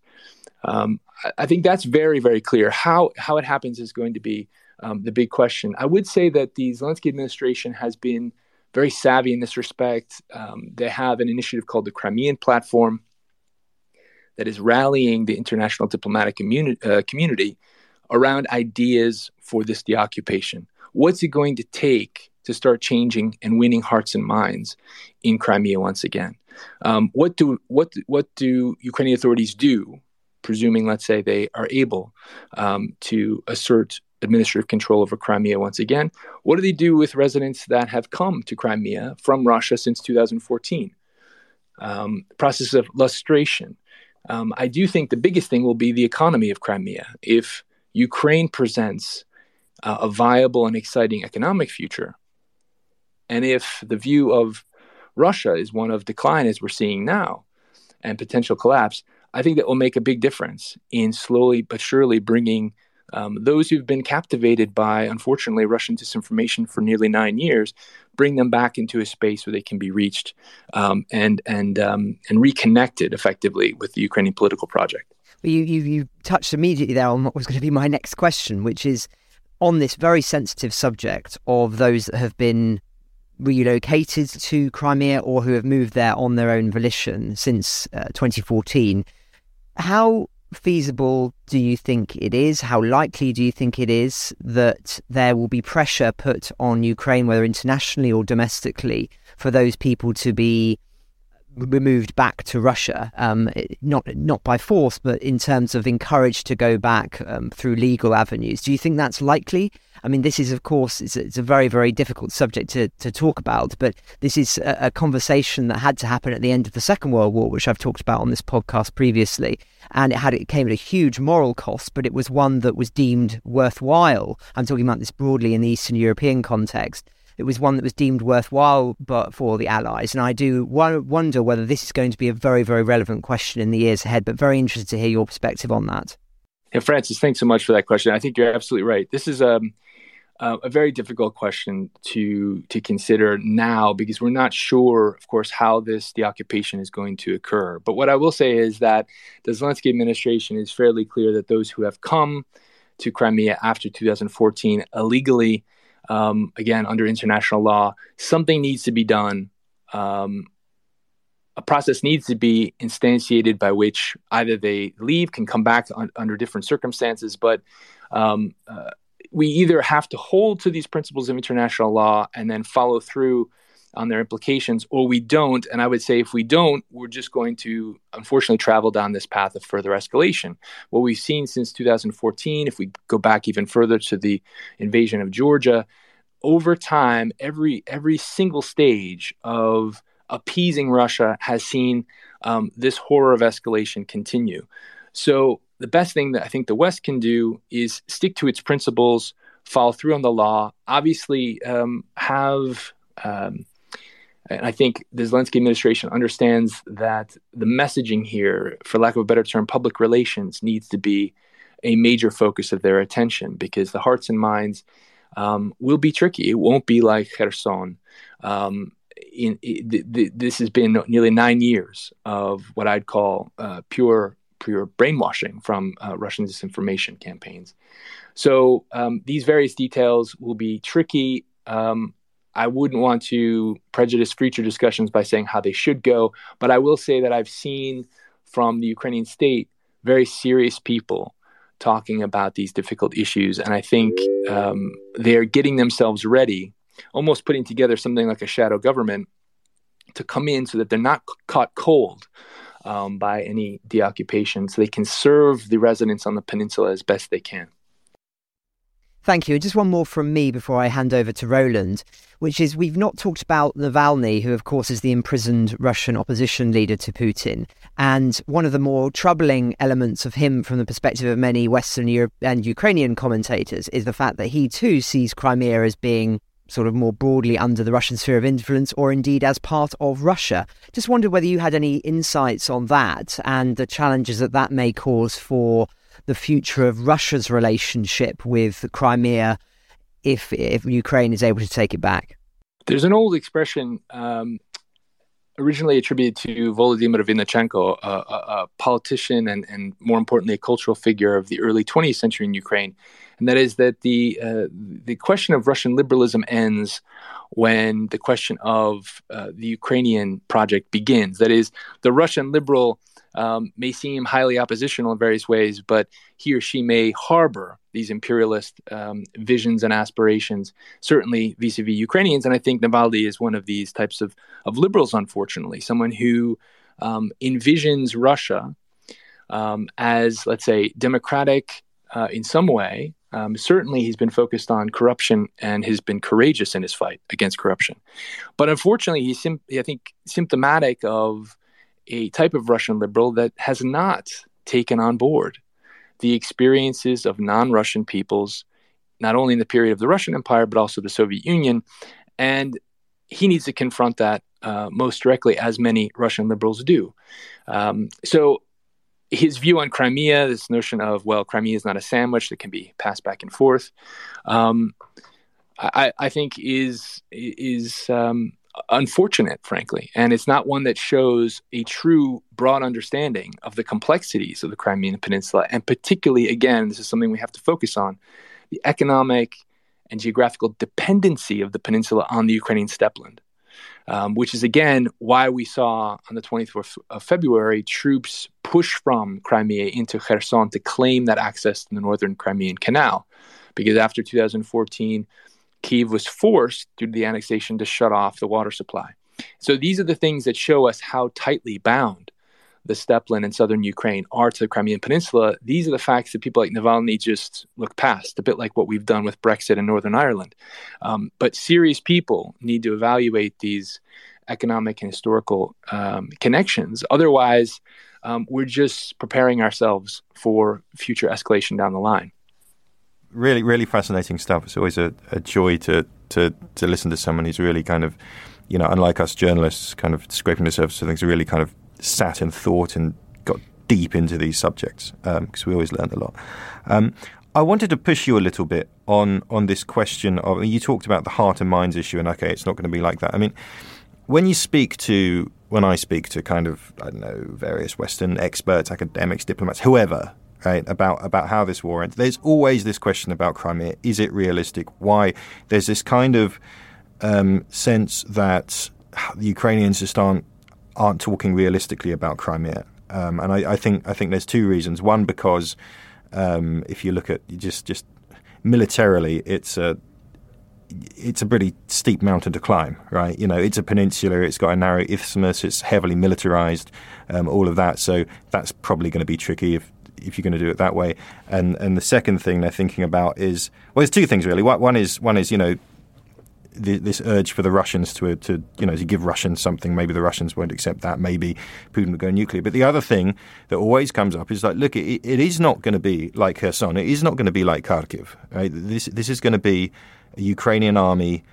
I think that's very, very clear. How it happens is going to be the big question. I would say that the Zelensky administration has been very savvy in this respect. They have an initiative called the Crimean Platform that is rallying the international diplomatic community around ideas for this deoccupation. What's it going to take to start changing and winning hearts and minds in Crimea once again? What do Ukrainian authorities do, presuming, let's say, they are able to assert administrative control over Crimea once again? What do they do with residents that have come to Crimea from Russia since 2014? Process of lustration. I do think the biggest thing will be the economy of Crimea. If Ukraine presents a viable and exciting economic future, and if the view of Russia is one of decline as we're seeing now and potential collapse, I think that will make a big difference in slowly but surely bringing those who've been captivated by, unfortunately, Russian disinformation for nearly 9 years, bring them back into a space where they can be reached and reconnected effectively with the Ukrainian political project. Well, you touched immediately there on what was going to be my next question, which is on this very sensitive subject of those that have been relocated to Crimea or who have moved there on their own volition since 2014. How feasible do you think it is? How likely do you think it is that there will be pressure put on Ukraine, whether internationally or domestically, for those people to be removed back to Russia, not by force, but in terms of encouraged to go back through legal avenues? Do you think that's likely? I mean, this is, of course, it's a very, very difficult subject to talk about, but this is a conversation that had to happen at the end of the Second World War, which I've talked about on this podcast previously. And it came at a huge moral cost, but it was one that was deemed worthwhile. I'm talking about this broadly in the Eastern European context. It was one that was deemed worthwhile but for the Allies. And I do wonder whether this is going to be a very, very relevant question in the years ahead, but very interested to hear your perspective on that. Yeah, Francis, thanks so much for that question. I think you're absolutely right. This is a very difficult question to consider now because we're not sure, of course, how this deoccupation is going to occur. But what I will say is that the Zelensky administration is fairly clear that those who have come to Crimea after 2014 illegally, again, under international law, something needs to be done. A process needs to be instantiated by which either they leave, can come back under different circumstances, but we either have to hold to these principles of international law and then follow through on their implications, or we don't. And I would say if we don't, we're just going to, unfortunately, travel down this path of further escalation. What we've seen since 2014, if we go back even further to the invasion of Georgia, over time, every single stage of appeasing Russia has seen this horror of escalation continue. So the best thing that I think the West can do is stick to its principles, follow through on the law, obviously and I think the Zelensky administration understands that the messaging here, for lack of a better term, public relations, needs to be a major focus of their attention, because the hearts and minds will be tricky. It won't be like Kherson. This has been nearly 9 years of what I'd call pure brainwashing from Russian disinformation campaigns. So these various details will be tricky. I wouldn't want to prejudice future discussions by saying how they should go, but I will say that I've seen from the Ukrainian state very serious people talking about these difficult issues. And I think they're getting themselves ready, almost putting together something like a shadow government to come in so that they're not caught cold by any deoccupation, so they can serve the residents on the peninsula as best they can. Thank you. Just one more from me before I hand over to Roland, which is we've not talked about Navalny, who, of course, is the imprisoned Russian opposition leader to Putin. And one of the more troubling elements of him from the perspective of many Western Europe and Ukrainian commentators is the fact that he, too, sees Crimea as being sort of more broadly under the Russian sphere of influence, or indeed as part of Russia. Just wondered whether you had any insights on that and the challenges that that may cause for the future of Russia's relationship with Crimea if Ukraine is able to take it back. There's an old expression originally attributed to Volodymyr Vinnychenko, a politician and more importantly, a cultural figure of the early 20th century in Ukraine. And that is that the question of Russian liberalism ends when the question of the Ukrainian project begins. That is, the Russian liberal may seem highly oppositional in various ways, but he or she may harbor these imperialist visions and aspirations, certainly vis-a-vis Ukrainians. And I think Navalny is one of these types of liberals, unfortunately, someone who envisions Russia as, let's say, democratic in some way. Certainly he's been focused on corruption and has been courageous in his fight against corruption. But unfortunately, he's, symptomatic of a type of Russian liberal that has not taken on board the experiences of non-Russian peoples, not only in the period of the Russian Empire, but also the Soviet Union. And he needs to confront that most directly, as many Russian liberals do. So his view on Crimea, this notion of, well, Crimea is not a sandwich that can be passed back and forth, I think is unfortunate, frankly, and it's not one that shows a true broad understanding of the complexities of the Crimean Peninsula, and particularly, again, this is something we have to focus on, the economic and geographical dependency of the peninsula on the Ukrainian steppe land, which is, again, why we saw on the 24th of February troops push from Crimea into Kherson to claim that access to the northern Crimean Canal, because after 2014, Kyiv was forced, due to the annexation, to shut off the water supply. So these are the things that show us how tightly bound the steppe land and southern Ukraine are to the Crimean Peninsula. These are the facts that people like Navalny just look past, a bit like what we've done with Brexit and Northern Ireland. But serious people need to evaluate these economic and historical connections. Otherwise, we're just preparing ourselves for future escalation down the line. Really, really fascinating stuff. It's always a joy to listen to someone who's really kind of, you know, unlike us journalists, kind of scraping the surface of things, really kind of sat and thought and got deep into these subjects, because we always learned a lot. I wanted to push you a little bit on this question of, you talked about the heart and minds issue, and okay, it's not going to be like that. I mean, when I speak to kind of, I don't know, various Western experts, academics, diplomats, whoever, right, about how this war ends, there's always this question about Crimea. Is it realistic? Why? There's this kind of sense that the Ukrainians just aren't talking realistically about Crimea. And I think there's two reasons. One, because if you look at just militarily, it's a pretty steep mountain to climb, right? You know, it's a peninsula, it's got a narrow isthmus, it's heavily militarized, all of that. So that's probably going to be tricky if you're going to do it that way. And the second thing they're thinking about is, well, there's two things really. One is, you know, this urge for the Russians to give Russians something. Maybe the Russians won't accept that. Maybe Putin will go nuclear. But the other thing that always comes up is like, look, it is not going to be like Kherson. It is not going to be like Kharkiv. Right? This is going to be a Ukrainian army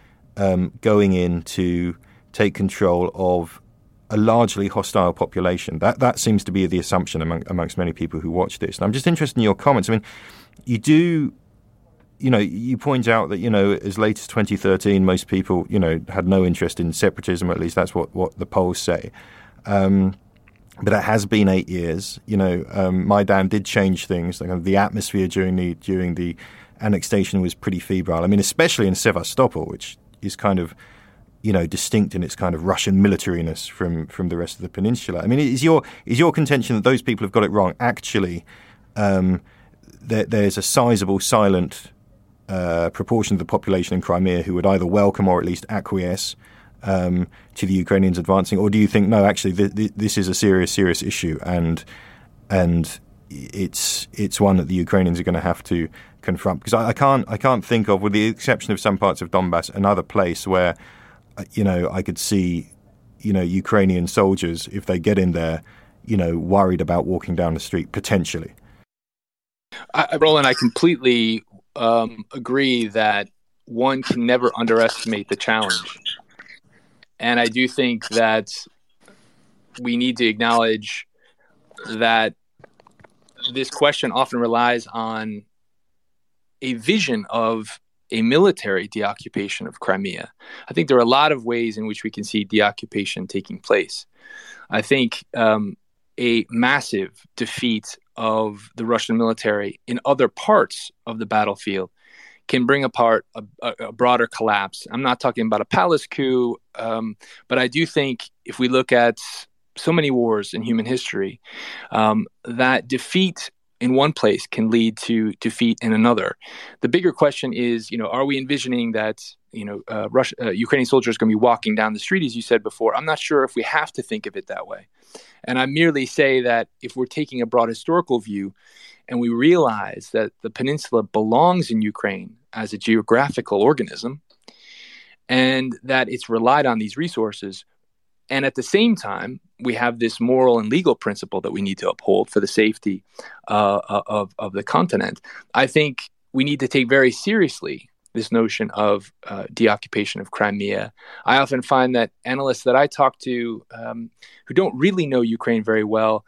going in to take control of a largely hostile population. That seems to be the assumption amongst many people who watch this. And I'm just interested in your comments. I mean, you do. You point out that, as late as 2013, most people, had no interest in separatism, or at least that's what the polls say. But it has been 8 years. Maidan did change things. Like, the atmosphere during the annexation was pretty febrile. I mean, especially in Sevastopol, which is kind of, distinct in its kind of Russian militariness from the rest of the peninsula. I mean, is your contention that those people have got it wrong? Actually, there's a sizable silent proportion of the population in Crimea who would either welcome or at least acquiesce to the Ukrainians advancing, or do you think no, actually this is a serious issue, and it's one that the Ukrainians are going to have to confront? Because I can't think of, with the exception of some parts of Donbass, another place where I could see Ukrainian soldiers, if they get in there, worried about walking down the street potentially. Roland, I completely agree that one can never underestimate the challenge. And I do think that we need to acknowledge that this question often relies on a vision of a military deoccupation of Crimea. I think there are a lot of ways in which we can see deoccupation taking place. I think a massive defeat of the Russian military in other parts of the battlefield can bring apart a broader collapse. I'm not talking about a palace coup, but I do think if we look at so many wars in human history, that defeat in one place can lead to defeat in another. The bigger question is, are we envisioning that Ukrainian soldiers going to be walking down the street, as you said before? I'm not sure if we have to think of it that way. And I merely say that if we're taking a broad historical view and we realize that the peninsula belongs in Ukraine as a geographical organism and that it's relied on these resources, and at the same time, we have this moral and legal principle that we need to uphold for the safety of the continent, I think we need to take very seriously this notion of deoccupation of Crimea. I often find that analysts that I talk to who don't really know Ukraine very well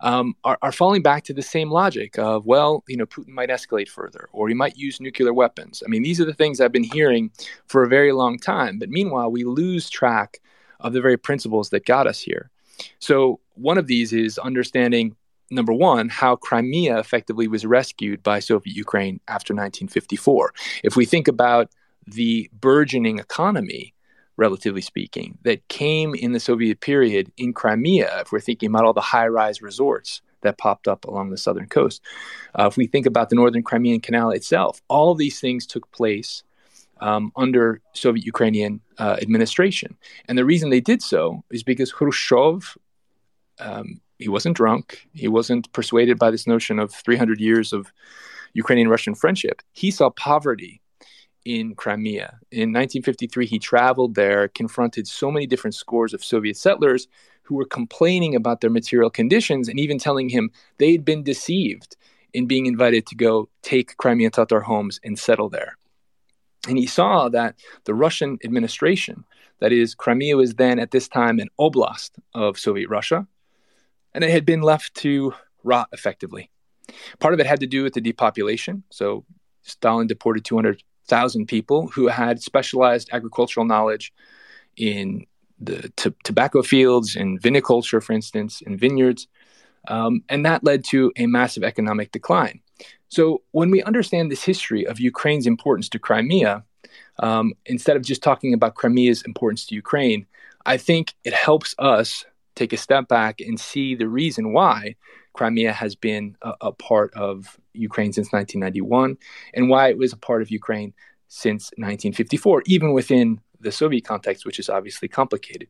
are falling back to the same logic of, Putin might escalate further, or he might use nuclear weapons. I mean, these are the things I've been hearing for a very long time. But meanwhile, we lose track of the very principles that got us here. So one of these is understanding, number one, how Crimea effectively was rescued by Soviet Ukraine after 1954. If we think about the burgeoning economy, relatively speaking, that came in the Soviet period in Crimea, if we're thinking about all the high-rise resorts that popped up along the southern coast, if we think about the northern Crimean Canal itself, all these things took place under Soviet Ukrainian administration. And the reason they did so is because Khrushchev, he wasn't drunk. He wasn't persuaded by this notion of 300 years of Ukrainian-Russian friendship. He saw poverty in Crimea. In 1953, he traveled there, confronted so many different scores of Soviet settlers who were complaining about their material conditions and even telling him they'd been deceived in being invited to go take Crimean Tatar homes and settle there. And he saw that the Russian administration, that is, Crimea was then at this time an oblast of Soviet Russia, and it had been left to rot effectively. Part of it had to do with the depopulation. So Stalin deported 200,000 people who had specialized agricultural knowledge in the tobacco fields, in viniculture, for instance, in vineyards. And that led to a massive economic decline. So when we understand this history of Ukraine's importance to Crimea, instead of just talking about Crimea's importance to Ukraine, I think it helps us take a step back and see the reason why Crimea has been a part of Ukraine since 1991 and why it was a part of Ukraine since 1954, even within the Soviet context, which is obviously complicated.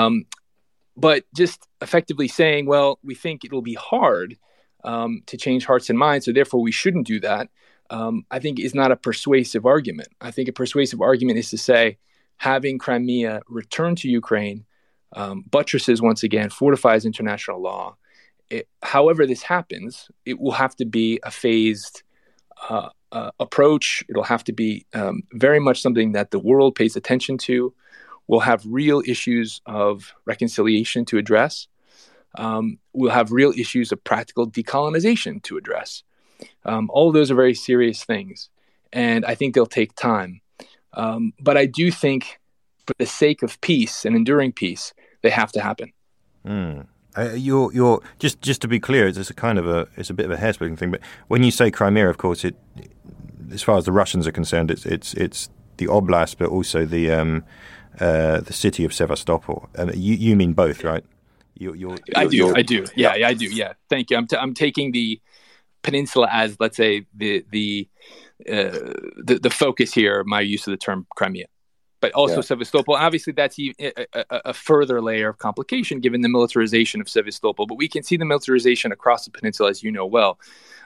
But just effectively saying, well, we think it'll be hard to change hearts and minds, so therefore we shouldn't do that. I think is not a persuasive argument. I think a persuasive argument is to say having Crimea returned to Ukraine buttresses once again, fortifies international law. However this happens, it will have to be a phased approach. It'll have to be very much something that the world pays attention to. We'll have real issues of reconciliation to address. We'll have real issues of practical decolonization to address. All of those are very serious things, and I think they'll take time. But I do think for the sake of peace and enduring peace, they have to happen. Mm. You're just to be clear, it's a kind of it's a bit of a hair-splitting thing. But when you say Crimea, of course, it as far as the Russians are concerned, it's the oblast, but also the city of Sevastopol. You mean both, right? I do. Yeah, I do. Yeah, thank you. I'm taking the peninsula as, let's say, the focus here. My use of the term Crimea. But also Sevastopol, obviously that's a further layer of complication given the militarization of Sevastopol. But we can see the militarization across the peninsula, as you know well.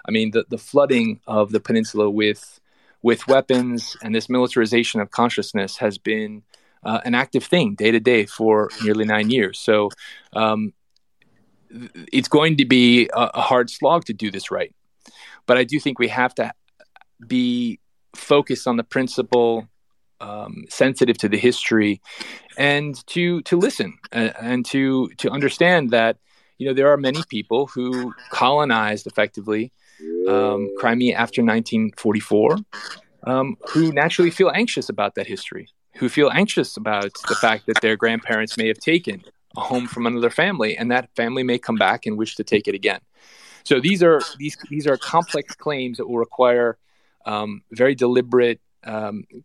I mean, the flooding of the peninsula with weapons and this militarization of consciousness has been an active thing day to day for nearly 9 years. So it's going to be a hard slog to do this right. But I do think we have to be focused on the principle, sensitive to the history, and to listen and to understand that, you know, there are many people who colonized effectively Crimea after 1944 who naturally feel anxious about that history, who feel anxious about the fact that their grandparents may have taken a home from another family, and that family may come back and wish to take it again. So these are complex claims that will require very deliberate,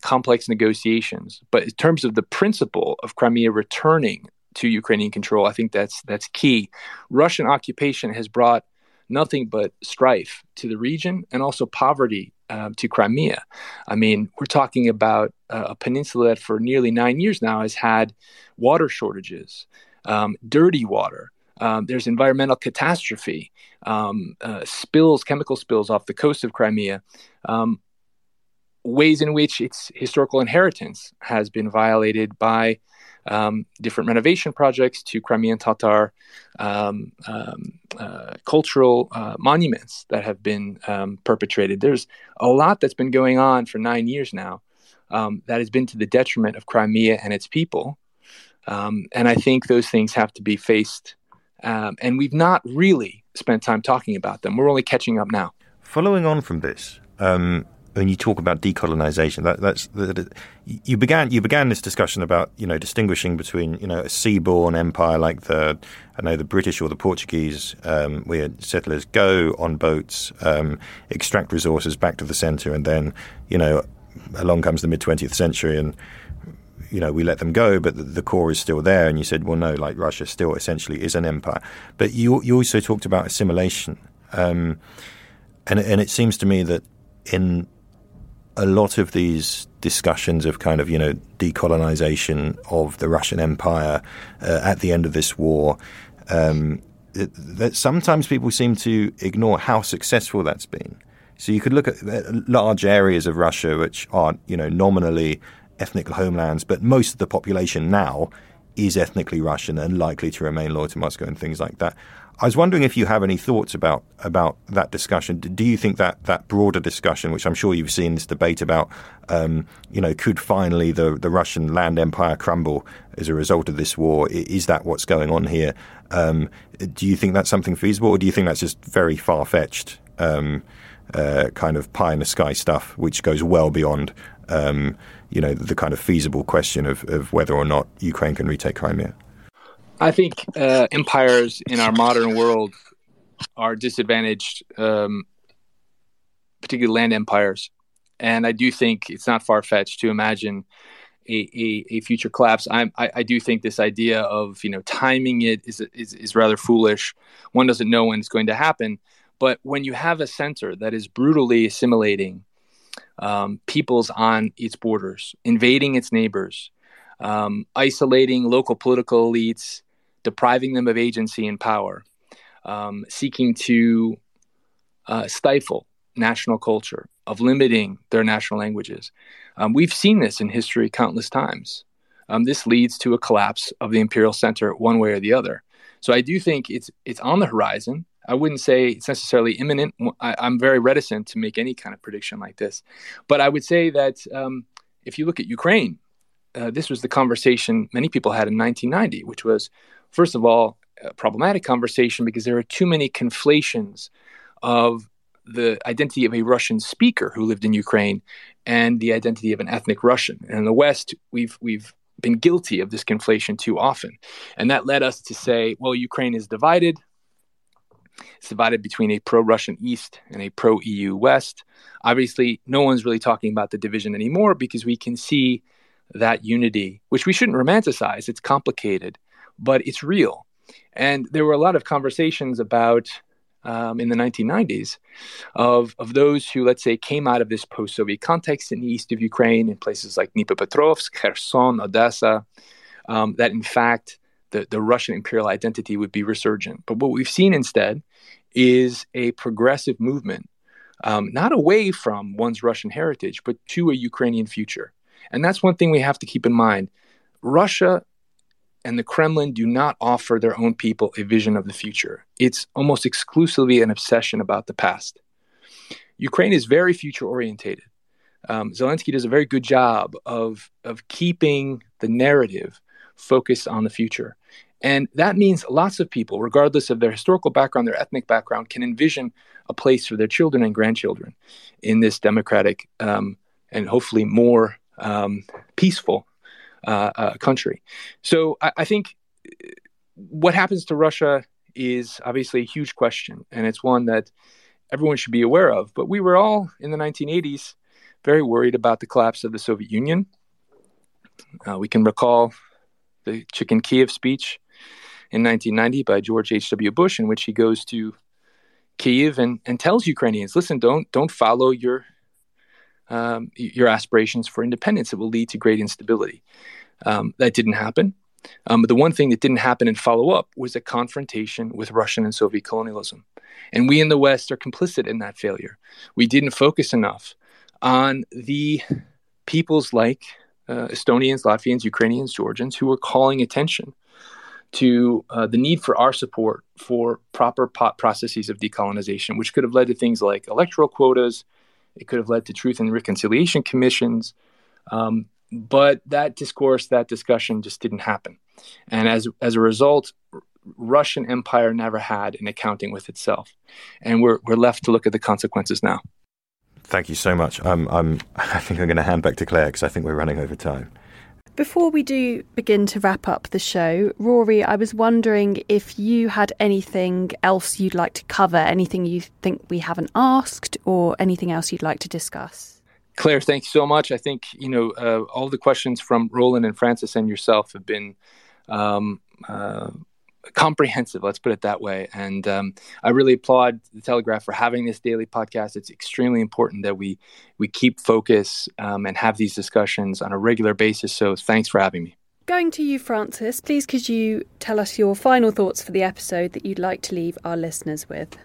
complex negotiations. But in terms of the principle of Crimea returning to Ukrainian control, I think that's key. Russian occupation has brought nothing but strife to the region and also poverty to Crimea. I mean, we're talking about a peninsula that for nearly 9 years now has had water shortages, dirty water. There's environmental catastrophe, chemical spills off the coast of Crimea. Ways in which its historical inheritance has been violated by different renovation projects to Crimean Tatar cultural monuments that have been perpetrated. There's a lot that's been going on for 9 years now that has been to the detriment of Crimea and its people. And I think those things have to be faced. And we've not really spent time talking about them. We're only catching up now. Following on from this, when you talk about decolonization, you began this discussion about, you know, distinguishing between, you know, a seaborne empire like the British or the Portuguese, where settlers go on boats, extract resources back to the center, and then, you know, along comes the mid 20th century and, you know, we let them go, but the core is still there. And you said, well, no, like Russia still essentially is an empire. But you also talked about assimilation, and it seems to me that in a lot of these discussions of kind of, you know, decolonization of the Russian Empire at the end of this war, that sometimes people seem to ignore how successful that's been. So you could look at large areas of Russia which aren't, you know, nominally ethnic homelands, but most of the population now is ethnically Russian and likely to remain loyal to Moscow and things like that. I was wondering if you have any thoughts about that discussion. Do you think that broader discussion, which I'm sure you've seen this debate about, you know, could finally the Russian land empire crumble as a result of this war? Is that what's going on here? Do you think that's something feasible, or do you think that's just very far-fetched kind of pie-in-the-sky stuff, which goes well beyond, you know, the kind of feasible question of whether or not Ukraine can retake Crimea? I think empires in our modern world are disadvantaged, particularly land empires. And I do think it's not far-fetched to imagine a future collapse. I do think this idea of, you know, timing it is rather foolish. One doesn't know when it's going to happen. But when you have a center that is brutally assimilating peoples on its borders, invading its neighbors, isolating local political elites, depriving them of agency and power, seeking to stifle national culture, of limiting their national languages. We've seen this in history countless times. This leads to a collapse of the imperial center one way or the other. So I do think it's on the horizon. I wouldn't say it's necessarily imminent. I'm very reticent to make any kind of prediction like this. But I would say that if you look at Ukraine, this was the conversation many people had in 1990, which was, first of all, a problematic conversation because there are too many conflations of the identity of a Russian speaker who lived in Ukraine and the identity of an ethnic Russian. And in the West, we've been guilty of this conflation too often. And that led us to say, well, Ukraine is divided. It's divided between a pro-Russian East and a pro-EU West. Obviously, no one's really talking about the division anymore because we can see that unity, which we shouldn't romanticize. It's complicated, but it's real. And there were a lot of conversations about, in the 1990s, of those who, let's say, came out of this post-Soviet context in the east of Ukraine, in places like Dnipropetrovsk, Kherson, Odessa, that in fact the Russian imperial identity would be resurgent. But what we've seen instead is a progressive movement, not away from one's Russian heritage, but to a Ukrainian future. And that's one thing we have to keep in mind. Russia and the Kremlin do not offer their own people a vision of the future. It's almost exclusively an obsession about the past. Ukraine is very future-orientated. Zelensky does a very good job of keeping the narrative focused on the future. And that means lots of people, regardless of their historical background, their ethnic background, can envision a place for their children and grandchildren in this democratic and hopefully more peaceful country. So I think what happens to Russia is obviously a huge question, and it's one that everyone should be aware of. But we were all, in the 1980s, very worried about the collapse of the Soviet Union. We can recall the Chicken Kiev speech in 1990 by George H.W. Bush, in which he goes to Kiev and tells Ukrainians, listen, don't follow your aspirations for independence. It will lead to great instability. That didn't happen. But the one thing that didn't happen in follow-up was a confrontation with Russian and Soviet colonialism. And we in the West are complicit in that failure. We didn't focus enough on the peoples like Estonians, Latvians, Ukrainians, Georgians, who were calling attention to the need for our support for proper processes of decolonization, which could have led to things like electoral quotas. It could have led to truth and reconciliation commissions. But that discourse, that discussion just didn't happen. And as a result, Russian Empire never had an accounting with itself. And we're left to look at the consequences now. Thank you so much. I think I'm going to hand back to Claire because I think we're running over time. Before we do begin to wrap up the show, Rory, I was wondering if you had anything else you'd like to cover, anything you think we haven't asked or anything else you'd like to discuss. Claire, thanks so much. I think, all the questions from Roland and Francis and yourself have been comprehensive, let's put it that way. And I really applaud the Telegraph for having this daily podcast. It's extremely important that we keep focus and have these discussions on a regular basis. So thanks for having me. Going to you, Francis, please could you tell us your final thoughts for the episode that you'd like to leave our listeners with?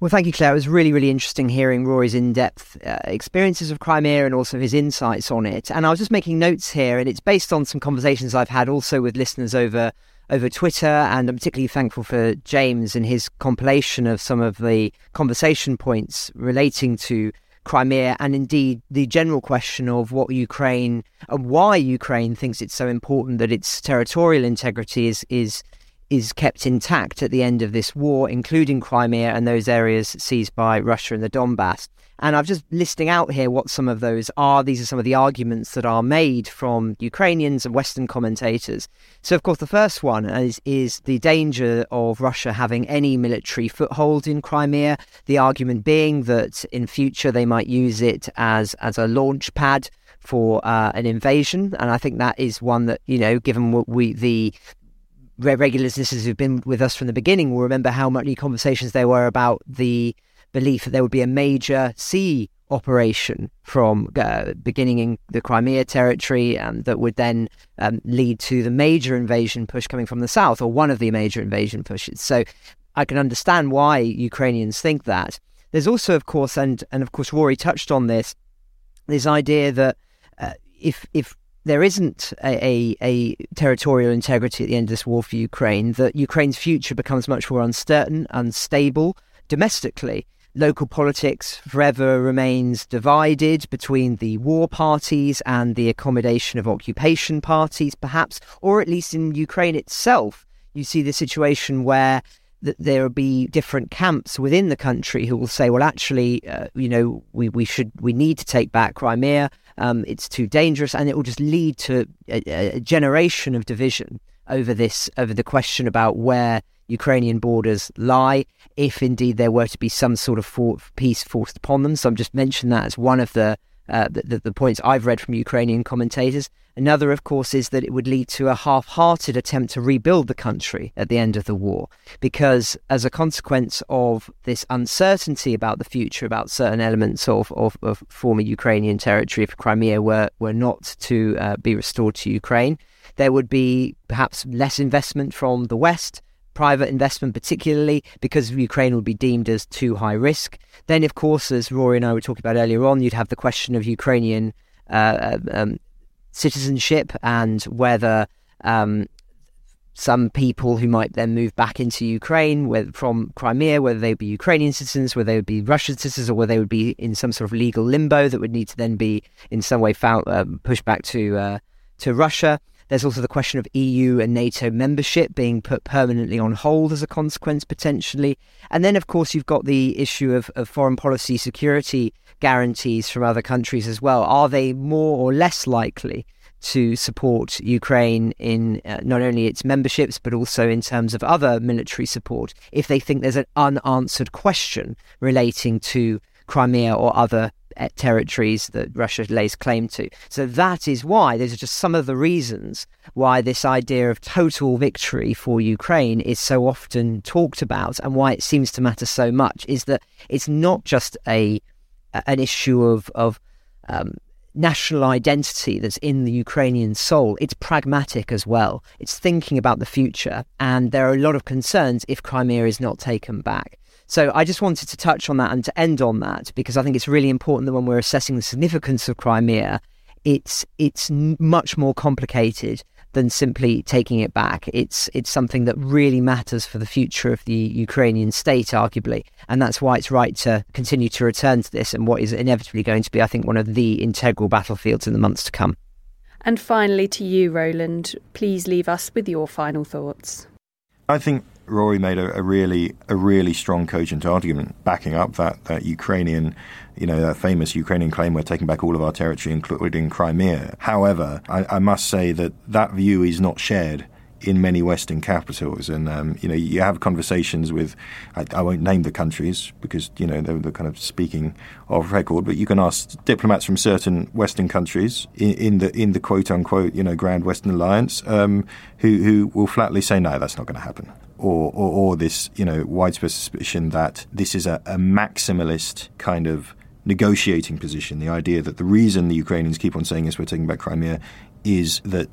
Well, thank you, Claire. It was really, really interesting hearing Rory's in-depth experiences of Crimea and also his insights on it. And I was just making notes here, and it's based on some conversations I've had also with listeners over Twitter, and I'm particularly thankful for James and his compilation of some of the conversation points relating to Crimea and indeed the general question of what Ukraine and why Ukraine thinks it's so important that its territorial integrity is kept intact at the end of this war, including Crimea and those areas seized by Russia and the Donbass. And I'm just listing out here what some of those are. These are some of the arguments that are made from Ukrainians and Western commentators. So, of course, the first one is the danger of Russia having any military foothold in Crimea, the argument being that in future they might use it as a launch pad for an invasion. And I think that is one that, given what the regular listeners who've been with us from the beginning will remember how many conversations there were about the belief that there would be a major sea operation from beginning in the Crimea territory that would then lead to the major invasion push coming from the south, or one of the major invasion pushes. So I can understand why Ukrainians think that. There's also, of course, and of course, Rory touched on this idea that if there isn't a territorial integrity at the end of this war for Ukraine, that Ukraine's future becomes much more uncertain, unstable domestically. Local politics forever remains divided between the war parties and the accommodation of occupation parties, perhaps, or at least in Ukraine itself, you see the situation where there will be different camps within the country who will say, well, actually, we need to take back Crimea. It's too dangerous, and it will just lead to a generation of division over the question about where Ukrainian borders lie, if indeed there were to be some sort of peace forced upon them. So I'm just mentioning that as one of the points I've read from Ukrainian commentators. Another, of course, is that it would lead to a half-hearted attempt to rebuild the country at the end of the war, because as a consequence of this uncertainty about the future, about certain elements of former Ukrainian territory, if Crimea were not to be restored to Ukraine, there would be perhaps less investment from the West, private investment particularly, because Ukraine would be deemed as too high risk. Then, of course, as Rory and I were talking about earlier on, you'd have the question of Ukrainian citizenship and whether some people who might then move back into Ukraine from Crimea, whether they would be Ukrainian citizens, whether they would be Russian citizens, or whether they would be in some sort of legal limbo that would need to then be in some way pushed back to Russia. There's also the question of EU and NATO membership being put permanently on hold as a consequence, potentially. And then, of course, you've got the issue of foreign policy security guarantees from other countries as well. Are they more or less likely to support Ukraine in not only its memberships, but also in terms of other military support, if they think there's an unanswered question relating to Crimea or other territories that Russia lays claim to? So that is why, those are just some of the reasons why this idea of total victory for Ukraine is so often talked about, and why it seems to matter so much, is that it's not just an issue of national identity that's in the Ukrainian soul. It's pragmatic as well. It's thinking about the future, and there are a lot of concerns if Crimea is not taken back. So I just wanted to touch on that and to end on that, because I think it's really important that when we're assessing the significance of Crimea, it's much more complicated than simply taking it back. It's something that really matters for the future of the Ukrainian state, arguably. And that's why it's right to continue to return to this and what is inevitably going to be, I think, one of the integral battlefields in the months to come. And finally, to you, Roland, please leave us with your final thoughts. I think Rory made a really strong, cogent argument backing up that Ukrainian, that famous Ukrainian claim, we're taking back all of our territory, including Crimea. However, I must say that view is not shared in many Western capitals. And, you have conversations with, I won't name the countries because, they're kind of speaking off record, but you can ask diplomats from certain Western countries in the quote unquote, Grand Western Alliance, who will flatly say, no, that's not going to happen. Or this, widespread suspicion that this is a maximalist kind of negotiating position, the idea that the reason the Ukrainians keep on saying this, we're taking back Crimea, is that,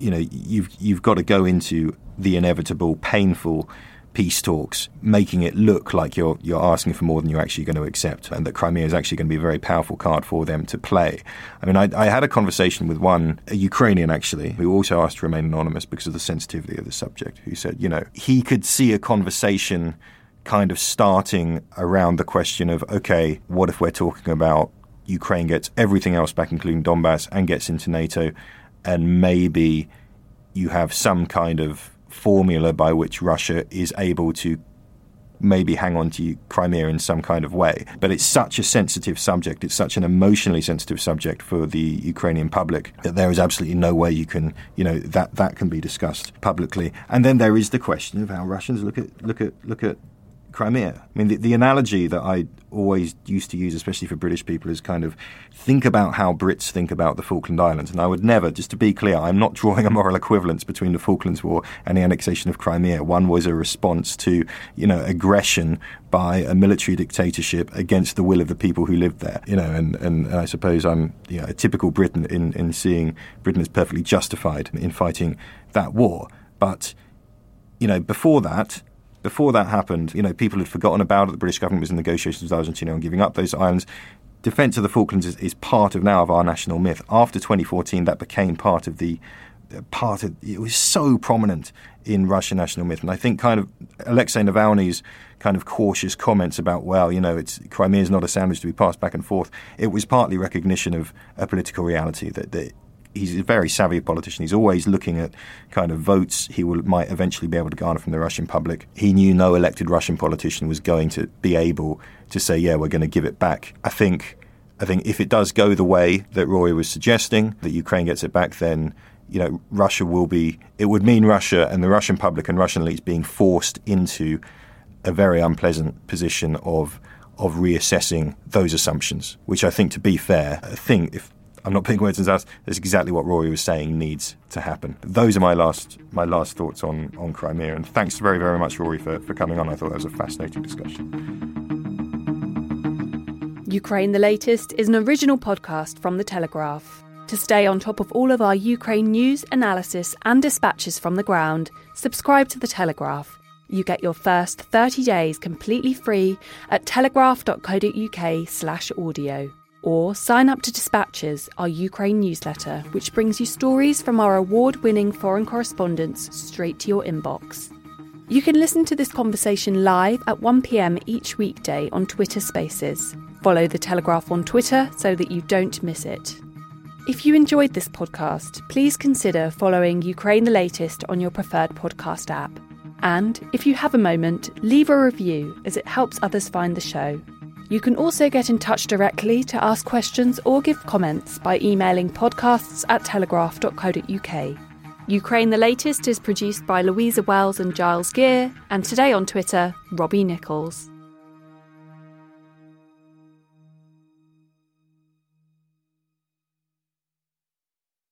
you've got to go into the inevitable, painful peace talks, making it look like you're asking for more than you're actually going to accept, and that Crimea is actually going to be a very powerful card for them to play. I mean, I had a conversation with a Ukrainian, actually, who also asked to remain anonymous because of the sensitivity of the subject, who said, he could see a conversation kind of starting around the question of, okay, what if we're talking about Ukraine gets everything else back, including Donbass, and gets into NATO, and maybe you have some kind of formula by which Russia is able to maybe hang on to Crimea in some kind of way. But it's such a sensitive subject, it's such an emotionally sensitive subject for the Ukrainian public, that there is absolutely no way you can, that can be discussed publicly. And then there is the question of how Russians look at Crimea. I mean, the analogy that I always used to use, especially for British people, is kind of think about how Brits think about the Falkland Islands. And I would never, just to be clear, I'm not drawing a moral equivalence between the Falklands War and the annexation of Crimea. One was a response to, aggression by a military dictatorship against the will of the people who lived there. And I suppose I'm a typical Briton in seeing Britain as perfectly justified in fighting that war. But, before that, Before that happened, people had forgotten about it. The British government was in negotiations with Argentina on giving up those islands. Defence of the Falklands is part of now of our national myth. After 2014, that became part of the... it was so prominent in Russian national myth. And I think kind of Alexei Navalny's kind of cautious comments about, Crimea is not a sandwich to be passed back and forth. It was partly recognition of a political reality that he's a very savvy politician. He's always looking at kind of votes he might eventually be able to garner from the Russian public. He knew no elected Russian politician was going to be able to say, yeah, we're going to give it back. I think if it does go the way that Rory was suggesting, that Ukraine gets it back, then... Russia will be... It would mean Russia and the Russian public and Russian elites being forced into a very unpleasant position of reassessing those assumptions, which I think, to be fair, if I'm not putting words in his mouth, that's exactly what Rory was saying needs to happen. Those are my last thoughts on Crimea. And thanks very, very much, Rory, for coming on. I thought that was a fascinating discussion. Ukraine the Latest is an original podcast from The Telegraph. To stay on top of all of our Ukraine news, analysis and dispatches from the ground, subscribe to The Telegraph. You get your first 30 days completely free at telegraph.co.uk/audio. Or sign up to Dispatches, our Ukraine newsletter, which brings you stories from our award-winning foreign correspondents straight to your inbox. You can listen to this conversation live at 1pm each weekday on Twitter Spaces. Follow The Telegraph on Twitter so that you don't miss it. If you enjoyed this podcast, please consider following Ukraine the Latest on your preferred podcast app. And if you have a moment, leave a review as it helps others find the show. You can also get in touch directly to ask questions or give comments by emailing podcasts@telegraph.co.uk. Ukraine the Latest is produced by Louisa Wells and Giles Gear, and today on Twitter, Robbie Nichols.